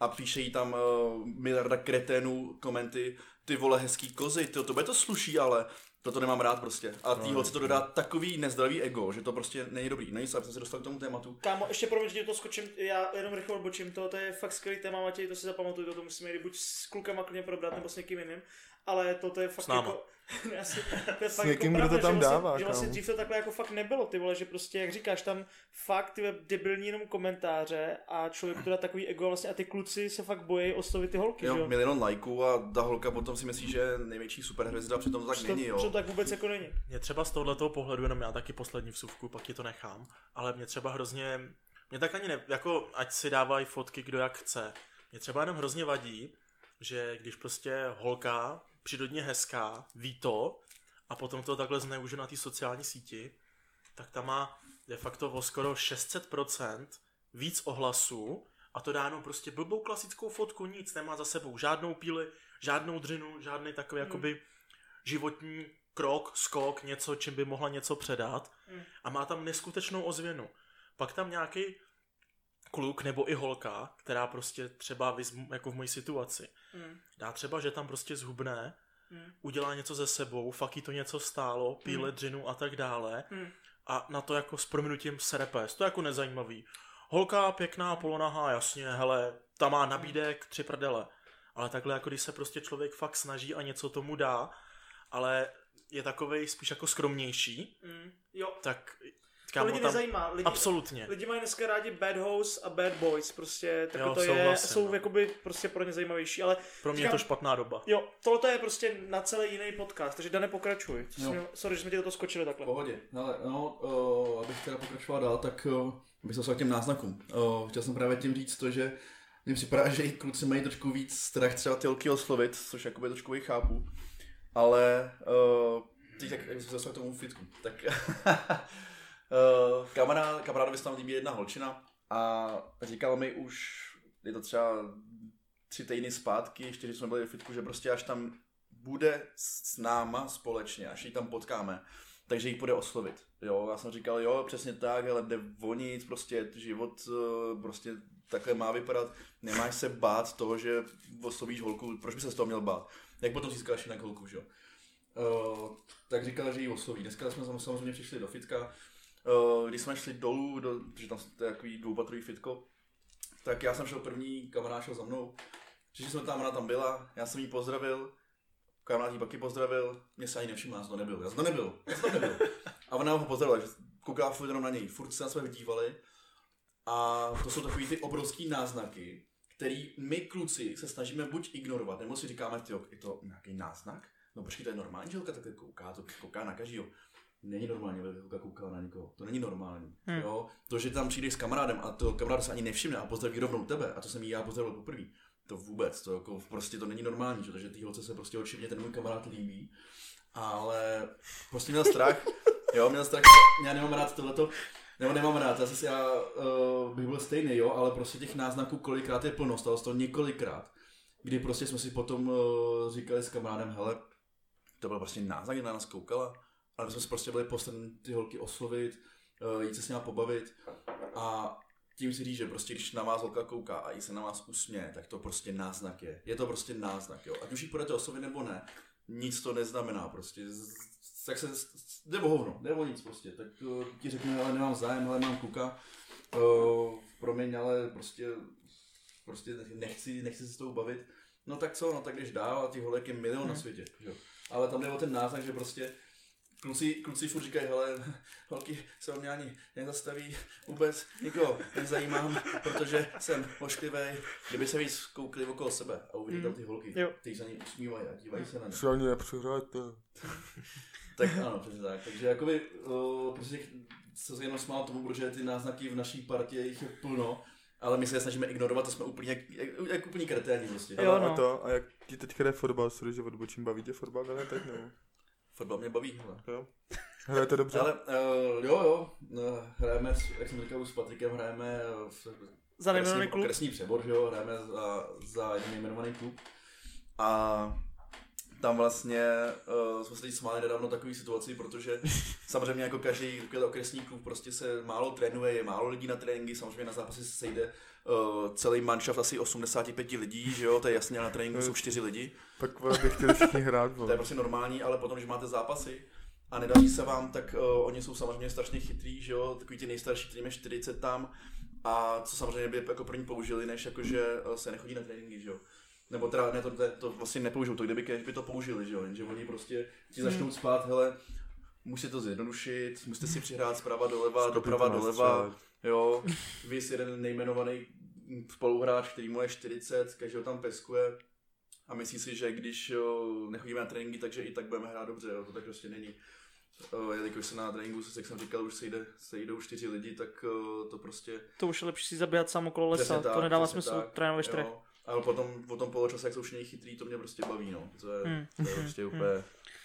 A píše jí tam miliarda kreténů komenty, ty vole hezký kozy, ty, to bude to sluší, ale proto nemám rád prostě. A tý holce to dodá takový nezdravý ego, že to prostě není dobrý. Nejsem, jsem se dostal k tomu tématu. Kámo, ještě promiň, že to skočím, já jenom rychle odbočím, to je fakt skvělý téma, Matěj, to si zapamatuj, to musíme jít buď s klukama klidně probrat, nebo s někým jiným. Ale to je fakt jako... S někým, kdo to tam dává. Že vlastně dřív to takhle jako fakt nebylo, ty vole, že prostě, jak říkáš, tam fakt ty debilní jenom komentáře a člověk to dá takový ego vlastně a ty kluci se fakt bojí oslovit ty holky, jo? Jo, milion lajků a ta holka potom si myslí, že je největší superhvězda, přitom to tak není, jo? Přitom tak vůbec jako není. Mě třeba z tohoto pohledu, jenom já taky poslední vsuvku, pak ti to nechám, ale mě třeba hrozně, mě tak ani ne, jako ať si dávají fotky kdo jak chce, mě třeba jenom hrozně vadí, že když prostě holka přírodně hezká, ví to, a potom to takhle zneužil na té sociální síti, tak tam má de facto o skoro 600% víc ohlasů a to dá jenom prostě blbou klasickou fotku, nic, nemá za sebou žádnou píli, žádnou dřinu, žádný takový jakoby životní krok, skok, něco, čím by mohla něco předat a má tam neskutečnou ozvěnu. Pak tam nějaký kluk nebo i holka, která prostě třeba jako v mojí situaci dá třeba, že tam prostě zhubne, udělá něco ze sebou, fakt jí to něco stálo, píle dřinu a tak dále a na to jako s prominutím srepes, to je jako nezajímavý. Holka pěkná, polonahá, jasně, hele, ta má nabídek, 3 prdele, ale takhle jako když se prostě člověk fakt snaží a něco tomu dá, ale je takovej spíš jako skromnější, jo. Tak... To lidi nezajímá, lidi mají dneska rádi bad house a bad boys, prostě tak to je, jsou jakoby prostě pro ně zajímavější, ale... Pro mě je to špatná doba. Jo, tohle je prostě na celý jiný podcast, takže Dane, pokračuj, sorry, že jsme ti do toho skočili takhle. Pohodě, ale no, abych teda pokračoval dál, tak bych se dostal k těm náznakům. Chtěl jsem právě tím říct to, že mě připadá, že i kluci mají trošku víc strach třeba ty holky oslovit, což jakoby trošku i chápu, ale teď tak, jak jsem se dostal k tomu fitku, tak... Kamarádovi se tam líbí jedna holčina a říkala mi už, je to třeba 3 týdny zpátky, 4 jsme byli v fitku, že prostě až tam bude s náma společně, až ji tam potkáme, takže ji půjde oslovit. Jo, já jsem říkal, jo, přesně tak, hele, jde o nic, prostě život prostě takhle má vypadat, nemáš se bát toho, že oslovíš holku, proč by se z toho měl bát, jak potom získáš jinak holku, že jo. Tak říkala, že ji osloví. Dneska jsme samozřejmě přišli do fitka. Když jsme šli dolů, protože tam je takový 2patrový fitko, tak já jsem šel první, kamarád šel za mnou. Přišli jsme tam, ona tam byla, já jsem jí pozdravil, kamarád jí taky pozdravil, mě se ani nevšimla, já jsem to nebyl. A ona ho pozdravila, že koukala furt jenom na něj, furt se na sebe vydívali. A to jsou takový ty obrovský náznaky, který my kluci se snažíme buď ignorovat, nebo si říkáme, je to nějaký náznak? No počkej, to je normální, že holka takhle kouká na každýho. není normální, aby holka koukala na někoho. To není normální. Jo? To, že tam přijdeš s kamarádem a to kamarád se ani nevšimne a pozdraví rovnou tebe, a to jsem jí já pozdravil poprvé. To vůbec, to jako prostě to není normální, že? Takže ty holce se prostě očivně ten můj kamarád líbí, ale prostě měl strach, jo, měl strach, já nemám rád tohleto, nebo nemám rád, zase já bych byl stejný, jo, ale prostě těch náznaků kolikrát je plno, stalo se to několikrát, kdy prostě jsme si potom říkali s kamarádem, hele, to byl prostě náznak, na nás koukala, ale my jsme si prostě byli postrný ty holky oslovit, jít se s něma pobavit a tím si říct, že prostě když na vás holka kouká a jí se na vás usměje, tak to prostě náznak je. Je to prostě náznak, jo. Ať už jí půjdete oslovit nebo ne, nic to neznamená prostě. Tak se, jde o hovno, jde o nic prostě. Tak ti řeknu, ale nemám zájem, ale mám kluka, promiň, ale prostě nechci se s tou bavit. No tak co, no tak jdeš dál a těch holek je milion na světě, jo. Ale tam jde o ten náznak, že prostě Kluci furt říkají, hele, holky se o mě ani nezastaví, vůbec nikoho nezajímám, protože jsem ošklivej, kdyby se víc koukli okolo sebe a uvidí tam ty holky, ty se na ně usmívají a dívají se na ně. Se ani nepřihrajte. Tak ano, přesně tak, takže jakoby, prostě se jenom smál tomu, protože ty náznaky v naší partě jich je plno, ale my se je snažíme ignorovat a jsme úplně jak úplní kreténi prostě. Jo, no. A jak ti teďka jde fotbal, sorry, že odbočím, baví tě fotbal, ale teď nebo? Fotbal mě baví, jo. Hraje to dobře. Ale jo, hrajeme, jak jsem říkal, s Patrikem hrajeme za nejmenovaný klub. Okresní přebor, jo, hrajeme za nejmenovaný klub. A tam vlastně jsme se teď smáli nedávno takový situaci, protože samozřejmě jako každý okresní klub prostě se málo trénuje, je málo lidí na tréninky, samozřejmě na zápasy se sejde celý manšaft asi 85 lidí, že jo, to je jasně, na tréninku jsou 4 lidi. Tak bych chtěl všichni hrát. To je prostě normální, ale potom, když máte zápasy a nedaří se vám, tak oni jsou samozřejmě strašně chytrý, že jo, takový ty nejstarší, který je 40 tam a co samozřejmě by jako první použili, než jakože se nechodí na tréninky, že jo. Nebo teda ne, to vlastně nepoužijou, to kdyby to použili, že jo, jenže oni prostě ti začnou spát, hele, musíte to zjednodušit, musíte si přihrát zprava doleva, doprava doleva, jo, vys jeden nejmenovaný spoluhráč, který mu je 40, každý ho tam peskuje a myslí si, že když nechodíme na tréninky, takže i tak budeme hrát dobře, jo, to tak prostě není. Jelikož se na tréninku, jak jsem říkal, už sejdou 4 lidi, tak to prostě... To už je lepší si zabíhat sám okolo lesa, to nedává smysl trénovat ve čtyřech. Ale potom poločase, jak jsou všichni chytrý, to mě prostě baví, no. To je prostě úplně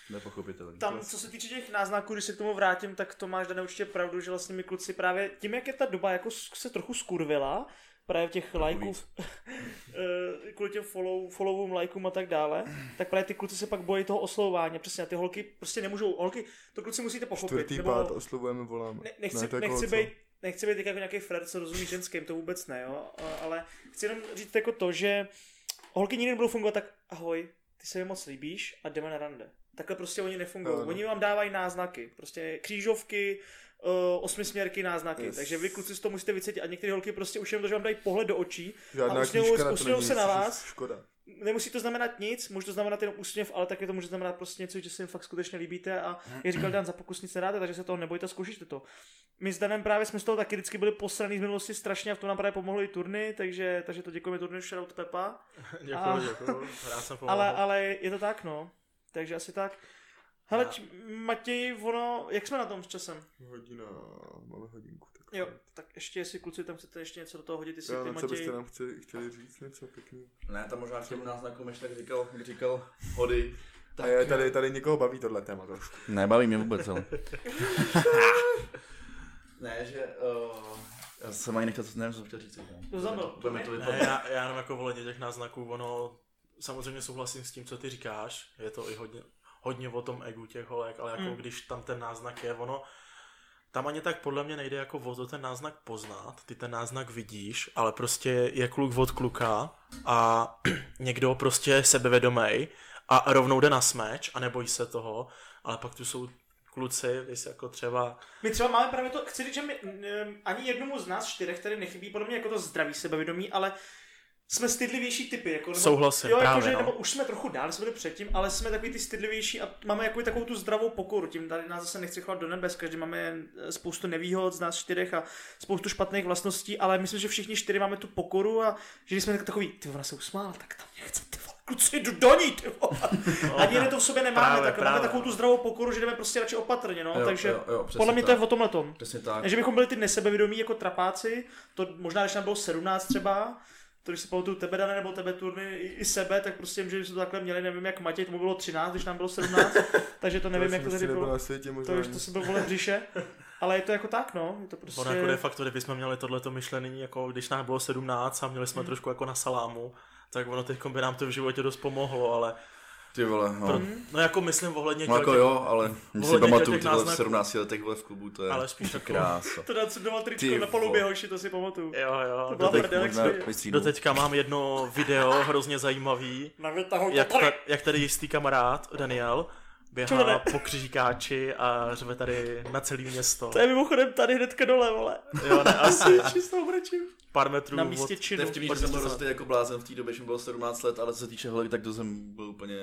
nepochopitelné. Tam, co se týče těch náznaků, když se k tomu vrátím, tak to máš Dane určitě pravdu, že vlastně mi kluci právě tím, jak je ta doba jako se trochu skurvila, právě těch lajků, kvůli těm followům, lajkům a tak dále, tak právě ty kluci se pak bojí toho oslovování, přesně, ty holky prostě nemůžou, holky, to kluci musíte pochopit. Čtvrtý pád oslovujeme, voláme. Nechci být jako nějaký frér, co rozumí ženským, to vůbec ne, jo, ale chci jenom říct jako to, že holky nikdy nebudou fungovat tak, ahoj, ty se mi moc líbíš a jdeme na rande. Takhle prostě oni nefungují, no. Oni vám dávají náznaky, prostě křížovky, osmisměrky, náznaky, yes. Takže vy kluci z toho musíte vycítit a některé holky prostě už jenom to, že vám dají pohled do očí žádná a usmějou se na vás. Škoda. Nemusí to znamenat nic, může to znamenat jenom úsměv, ale taky to může znamenat prostě něco, že se jim fakt skutečně líbíte a jak říkal Dan, za pokus nic nedáte, takže se toho nebojte, zkoušíte to. My s Danem právě jsme z toho taky vždycky byli posraný z minulosti strašně a v tom nám právě pomohlo i turny, takže to děkujeme turny, shoutout Pepa. Děkuju, rád jsem pomohl. Ale je to tak, no, takže asi tak. Hele, Matěj, ono, jak jsme na tom s časem? Hodina, máme hodinku. Tak jo, tak ještě, jestli kluci tam chcete ještě něco do toho hodit, jestli ty, Matěj. Co byste nám chtěli říct něco pěkný? Ne, tam možná těm náznakům ještě tak říkal hody. Tak je, tady někoho baví tohle téma trošku. Ne, baví mě vůbec, ale. Ne, že... Já jsem ani nechtěl, nevím, co jsem chtěl říct. To zabil. Já jenom jako voleně těch náznaků, ono... Samozřejmě souhlasím s tím, co ty říkáš. Je to i hodně o tom egu těch holek, ale jako když tam ten náznak je, ono... Tam ani tak podle mě nejde jako o to ten náznak poznat, ty ten náznak vidíš, ale prostě je kluk od kluka a někdo prostě sebevědomej a rovnou jde na smeč a nebojí se toho, ale pak tu jsou kluci, když jako třeba... My třeba máme právě to, chci říct, že my, ani jednomu z nás 4, který nechybí podle mě jako to zdravý sebevědomí, ale jsme stydlivější typy, jako, nebo, souhlasím, jo, právě, jakože, no. Nebo už jsme trochu dál, jsme byli předtím, ale jsme takový ty stydlivější a máme jako takovou tu zdravou pokoru, tím tady nás zase nechci chovat do nebes, každý máme spoustu nevýhod z nás 4 a spoustu špatných vlastností, ale myslím, že všichni 4 máme tu pokoru a že když jsme takový, ty ona se usmála, tak tam mě chce, ty vole. kluci, jdu do ní, ty vole. Ani jeden to v sobě nemáme, právě, tak právě. Máme takovou tu zdravou pokoru, že jdeme prostě radši opatrně, no, jo, takže jo, podle mě tak. To je o tomhletom. Přesně tak. Takže bychom byli ty nesebevědomí jako trapáci, to možná, když nám bylo 17 třeba, to když si pamatuju tebe, Dane, nebo tebe, Turny, i sebe, tak prostě že jsme to takhle měli, nevím jak Matěj, tomu bylo 13, když nám bylo 17, takže to nevím, jak to tady bylo, to už to si byl vole břiše. Ale je to jako tak, no, je to prostě... Ono jako de facto, kdybychom měli tohleto myšlení, jako když nám bylo 17 a měli jsme trošku jako na salámu, tak ono teď by nám to v životě dost pomohlo, ale... Ty vole, no. No jako myslím ohledně těch... No jako jo, ale my si pamatuju tyhle 17 letech v klubu, to je... Ale spíš jako... Krása. To dá co doma tričko na palubě, hoši, to si pamatuju. Jo, to byla prdelek svý. Doteďka mám jedno video, hrozně zajímavý, jak tady jistý kamarád Daniel běhá po křižíkáči a řve tady na celý město. To je mimochodem tady hnedka dole, vole. Jo, ne, asi. Čistou mračím. Pár metrů na místě činu. To je vtipný, že jsem byl prostě jako blázen v té době, že bylo 17 let, ale co se týče hlavy, tak to jsem byl úplně...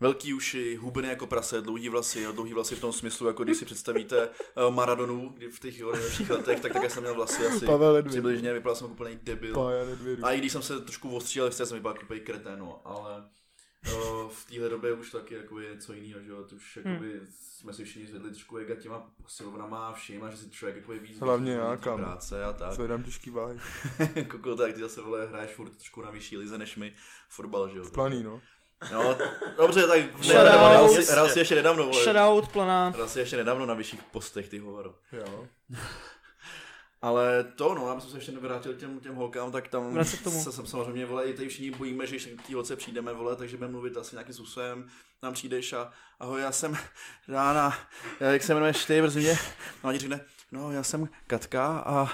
Velký uši, hubeny jako prase, dlouhý vlasy v tom smyslu, jako když si představíte Maradonu, kdy v těch nejlepších letech, tak já jsem měl vlasy asi přibližně, vypadal jsem úplný debil. A i když jsem se trošku ostřílel, jsem vypadal úplně kretén, ale... v téhle době už taky jako je co jiného, že jo, už jakoby jsme si všichni zvedli trošku jega těma posilovnama a všema, že si člověk jako je víc práce a tak. Zvedám těžký váhy. Koko, tak ty zase vole hraješ furt trošku na vyšší lize než my fotbal, že jo. V Planý, no. No, dobře, tak hrál si ještě nedávno, vole. Shoutout Planá. Hrál si ještě nedávno na vyšších postech, ty hovaro. Jo. Ale to, no, abychom se ještě nevrátil těm holkám, tak tam se samozřejmě, vole, i tady všichni bojíme, že když k té holce přijdeme, vole, takže budeme mluvit asi nějakým způsobem, tam přijdeš a ahoj, já jsem Rána, jak se jmenuješ ty, brzy no a řekne, no, já jsem Katka a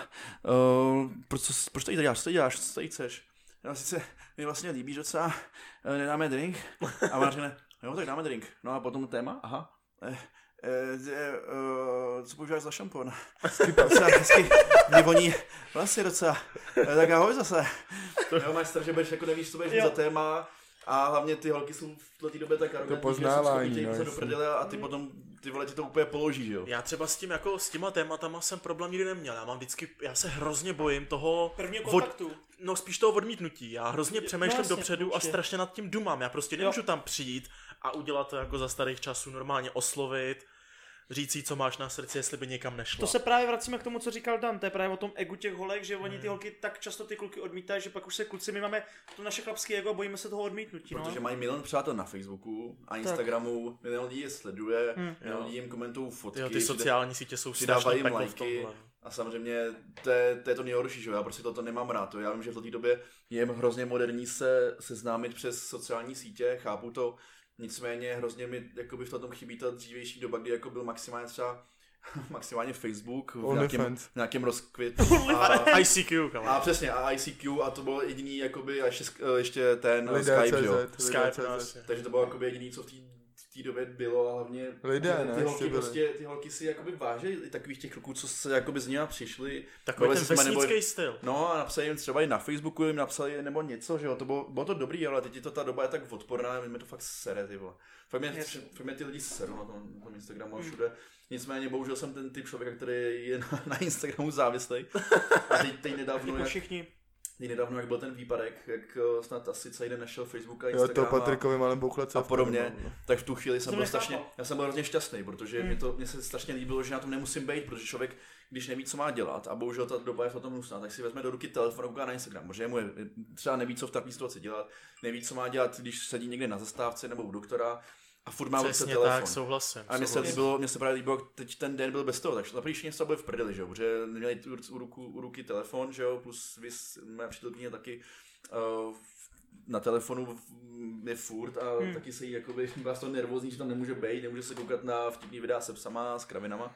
proč tady děláš, co tady chceš? Já sice mi vlastně líbí docela, nedáme drink a ona řekne, jo, tak dáme drink, no a potom téma, aha, co používáš za šampon? Docela hezky, mě voní vlasy docela. Tak ahoj zase. Jo, máš strach, že budeš jako nevíš, co budeš za téma a hlavně ty holky jsou v té době tak arrogantní, že jsou schopní tě do prdele a ty potom ty vole ti to úplně položí, že jo? Já třeba s tím jako s těma tématama jsem problém nikdy neměl. Já se hrozně bojím toho prvního kontaktu. No spíš toho odmítnutí. Já hrozně přemýšlím vlastně, dopředu a strašně nad tím dumám. Já prostě nemůžu tam přijít a udělat to jako za starých časů, normálně oslovit, říct jí, co máš na srdci, jestli by někam nešlo. To se právě vracíme k tomu, co říkal Dan, to je právě o tom egu těch holek, že oni ty holky tak často ty kluky odmítají, že pak už se kluci, my máme to naše chlapské ego a bojíme se toho odmítnutí. Protože mají milion přátel na Facebooku a Instagramu, milion lidí je sleduje, milion lidí jim komentují fotky. Jo, ty sociální sítě jsou strašný peklo v tomhle. A samozřejmě to je to nejhorší, že já prostě toto nemám rád. Já vím, že v té době je hrozně moderní se seznámit přes sociální sítě, chápu to. Nicméně hrozně mi jakoby v tom chybí ta dřívější doba, kdy jako byl maximálně třeba Facebook v nějakém rozkvětu a ICQ. A přesně, a ICQ a to bylo jediný jakoby ještě ten Skype, jo. Takže to bylo jakoby jediný, co v té době bylo a hlavně ty holky si jakoby váží takových těch kluků, co se jakoby z něma přišli. Takový ten vesnický styl. No a napsali jim třeba i na Facebooku, jim napsali nebo něco, že jo, to bylo to dobrý, ale teď je to ta doba je tak odporná, my to fakt sere, ty vole. Fakt mě ty lidi serou na tom Instagramu a všude. Nicméně bohužel jsem ten typ člověka, který je na Instagramu závislý. A teď nedávno Nedávno, jak byl ten výpadek, jak snad asi celý den našel Facebook a Instagram a podobně, tak v tu chvíli jsem byl hrozně šťastný, protože mě se strašně líbilo, že na tom nemusím být, protože člověk, když neví, co má dělat a bohužel ta doba je v tom hnusná, tak si vezme do ruky telefon a na Instagram, protože mu třeba neví, co v takové situaci dělat, neví, co má dělat, když sedí někde na zastávce nebo u doktora a furt má ruce telefon. Tak, souhlasím. A mně se právě líbilo, teď ten den byl bez toho, takže naprvé všichni se byli v prdeli, že jo, protože neměli u ruky telefon, že jo, plus mé přítelkyně taky na telefonu je furt a taky se jí jakoby, byla z toho nervózní, že tam nemůže být, nemůže se koukat na vtipný videa se psama, s kravinama.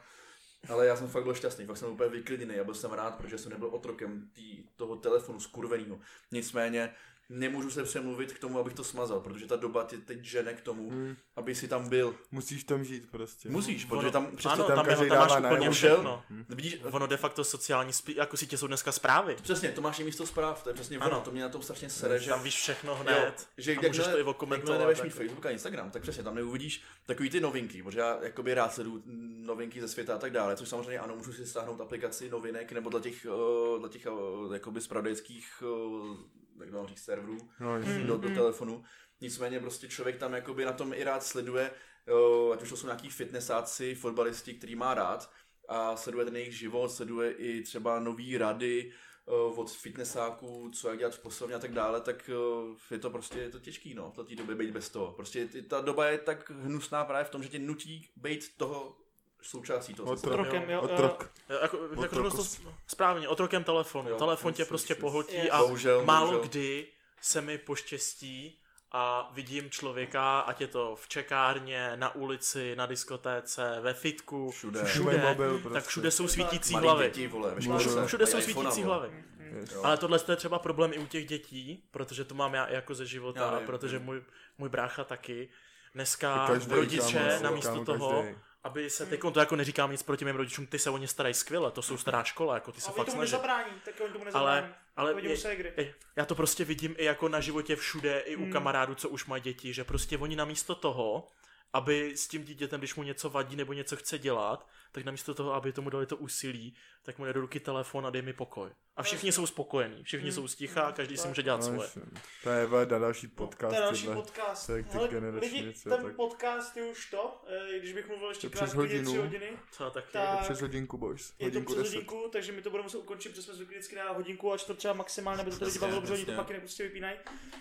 Ale já jsem fakt byl šťastný, fakt jsem úplně vyklidněný a byl jsem rád, protože jsem nebyl otrokem toho telefonu skurvenýho. Nicméně nemůžu se přemluvit k tomu, abych to smazal, protože ta doba tě teď žene k tomu, aby si tam byl. Musíš tam žít prostě. Musíš, protože tam přesně tam máš úplně všechno. Vidíš, ono de facto sociální, jako sítě jsou dneska zprávy. Přesně, to máš i místo zpráv, to je přesně ono, to mě na tom strašně sere, že tam víš všechno hned, že můžeš to i okomentovat. Nevíš mít Facebook a Instagram, tak přesně tam neuvidíš takový ty novinky, protože já jakoby rád sleduju novinky ze světa a tak dále, což samozřejmě ano, můžu si stáhnout aplikaci novinek nebo dla těch zpravodajských McDonald's serverů do telefonu. Nicméně prostě člověk tam jakoby na tom i rád sleduje, ať už to jsou nějaký fitnessáci, fotbalisti, který má rád a sleduje ten jejich život, sleduje i třeba nový rady od fitnessáků, co jak dělat v poslovně a tak dále, tak je to prostě je to těžký, no, v té době být bez toho. Prostě ta doba je tak hnusná právě v tom, že tě nutí být toho součástí toho. Otrokem, jo. Jako to správně, otrokem telefonu. Jo, telefon tě prostě pohltí a málo kdy se mi poštěstí a vidím člověka, ať je to v čekárně, na ulici, na diskotéce, ve fitku, všude mobil, prostě. Tak všude jsou svítící hlavy. Všude jsou svítící hlavy. Ale tohle je třeba problém i u těch dětí, protože to mám já jako ze života, protože můj brácha taky. Dneska rodiče namísto toho, aby se teď, to jako neříkám nic proti mým rodičům, ty se o ně starají skvěle, to jsou stará škola, jako ty se fakt snaží. Ale já to prostě vidím i jako na životě všude, i u kamarádů, co už mají děti, že prostě oni namísto toho, aby s tím dítětem, když mu něco vadí nebo něco chce dělat, tak namísto toho, aby tomu dali to úsilí, tak mu jde do ruky telefon a dej mi pokoj. A všichni jsou spokojení, všichni jsou sticha, každý si může dělat svoje. To je další podcast. To je další podcast. Ten podcast je už to, když bych mluvil ještě krát 3 hodiny. Tak přes hodinku, boys. Hodinku, je to přes hodinku, takže my to budeme muset ukončit, protože jsme zvyklí vždycky na hodinku a čtvrt třeba maximálně, aby to lidi bavilo, protože oni to pak nepustě vypínají.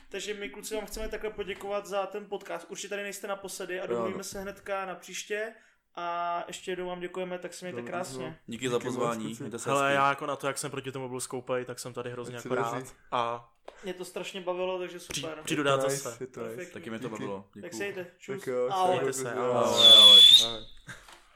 Takže my kluci vám chceme takhle poděkovat za ten podcast. Určitě tady nejste naposledy a domluvíme se hnedka na příště. A ještě jednou vám děkujeme, tak se mějte krásně. Díky za pozvání. Hele, já jako na to, jak jsem proti tomu byl skoupej, tak jsem tady hrozně jako rád. A mě to strašně bavilo, takže super. Přijdu dát zase. Taky mi to bavilo. Díky. Tak se jděte. Čus. Ahoj.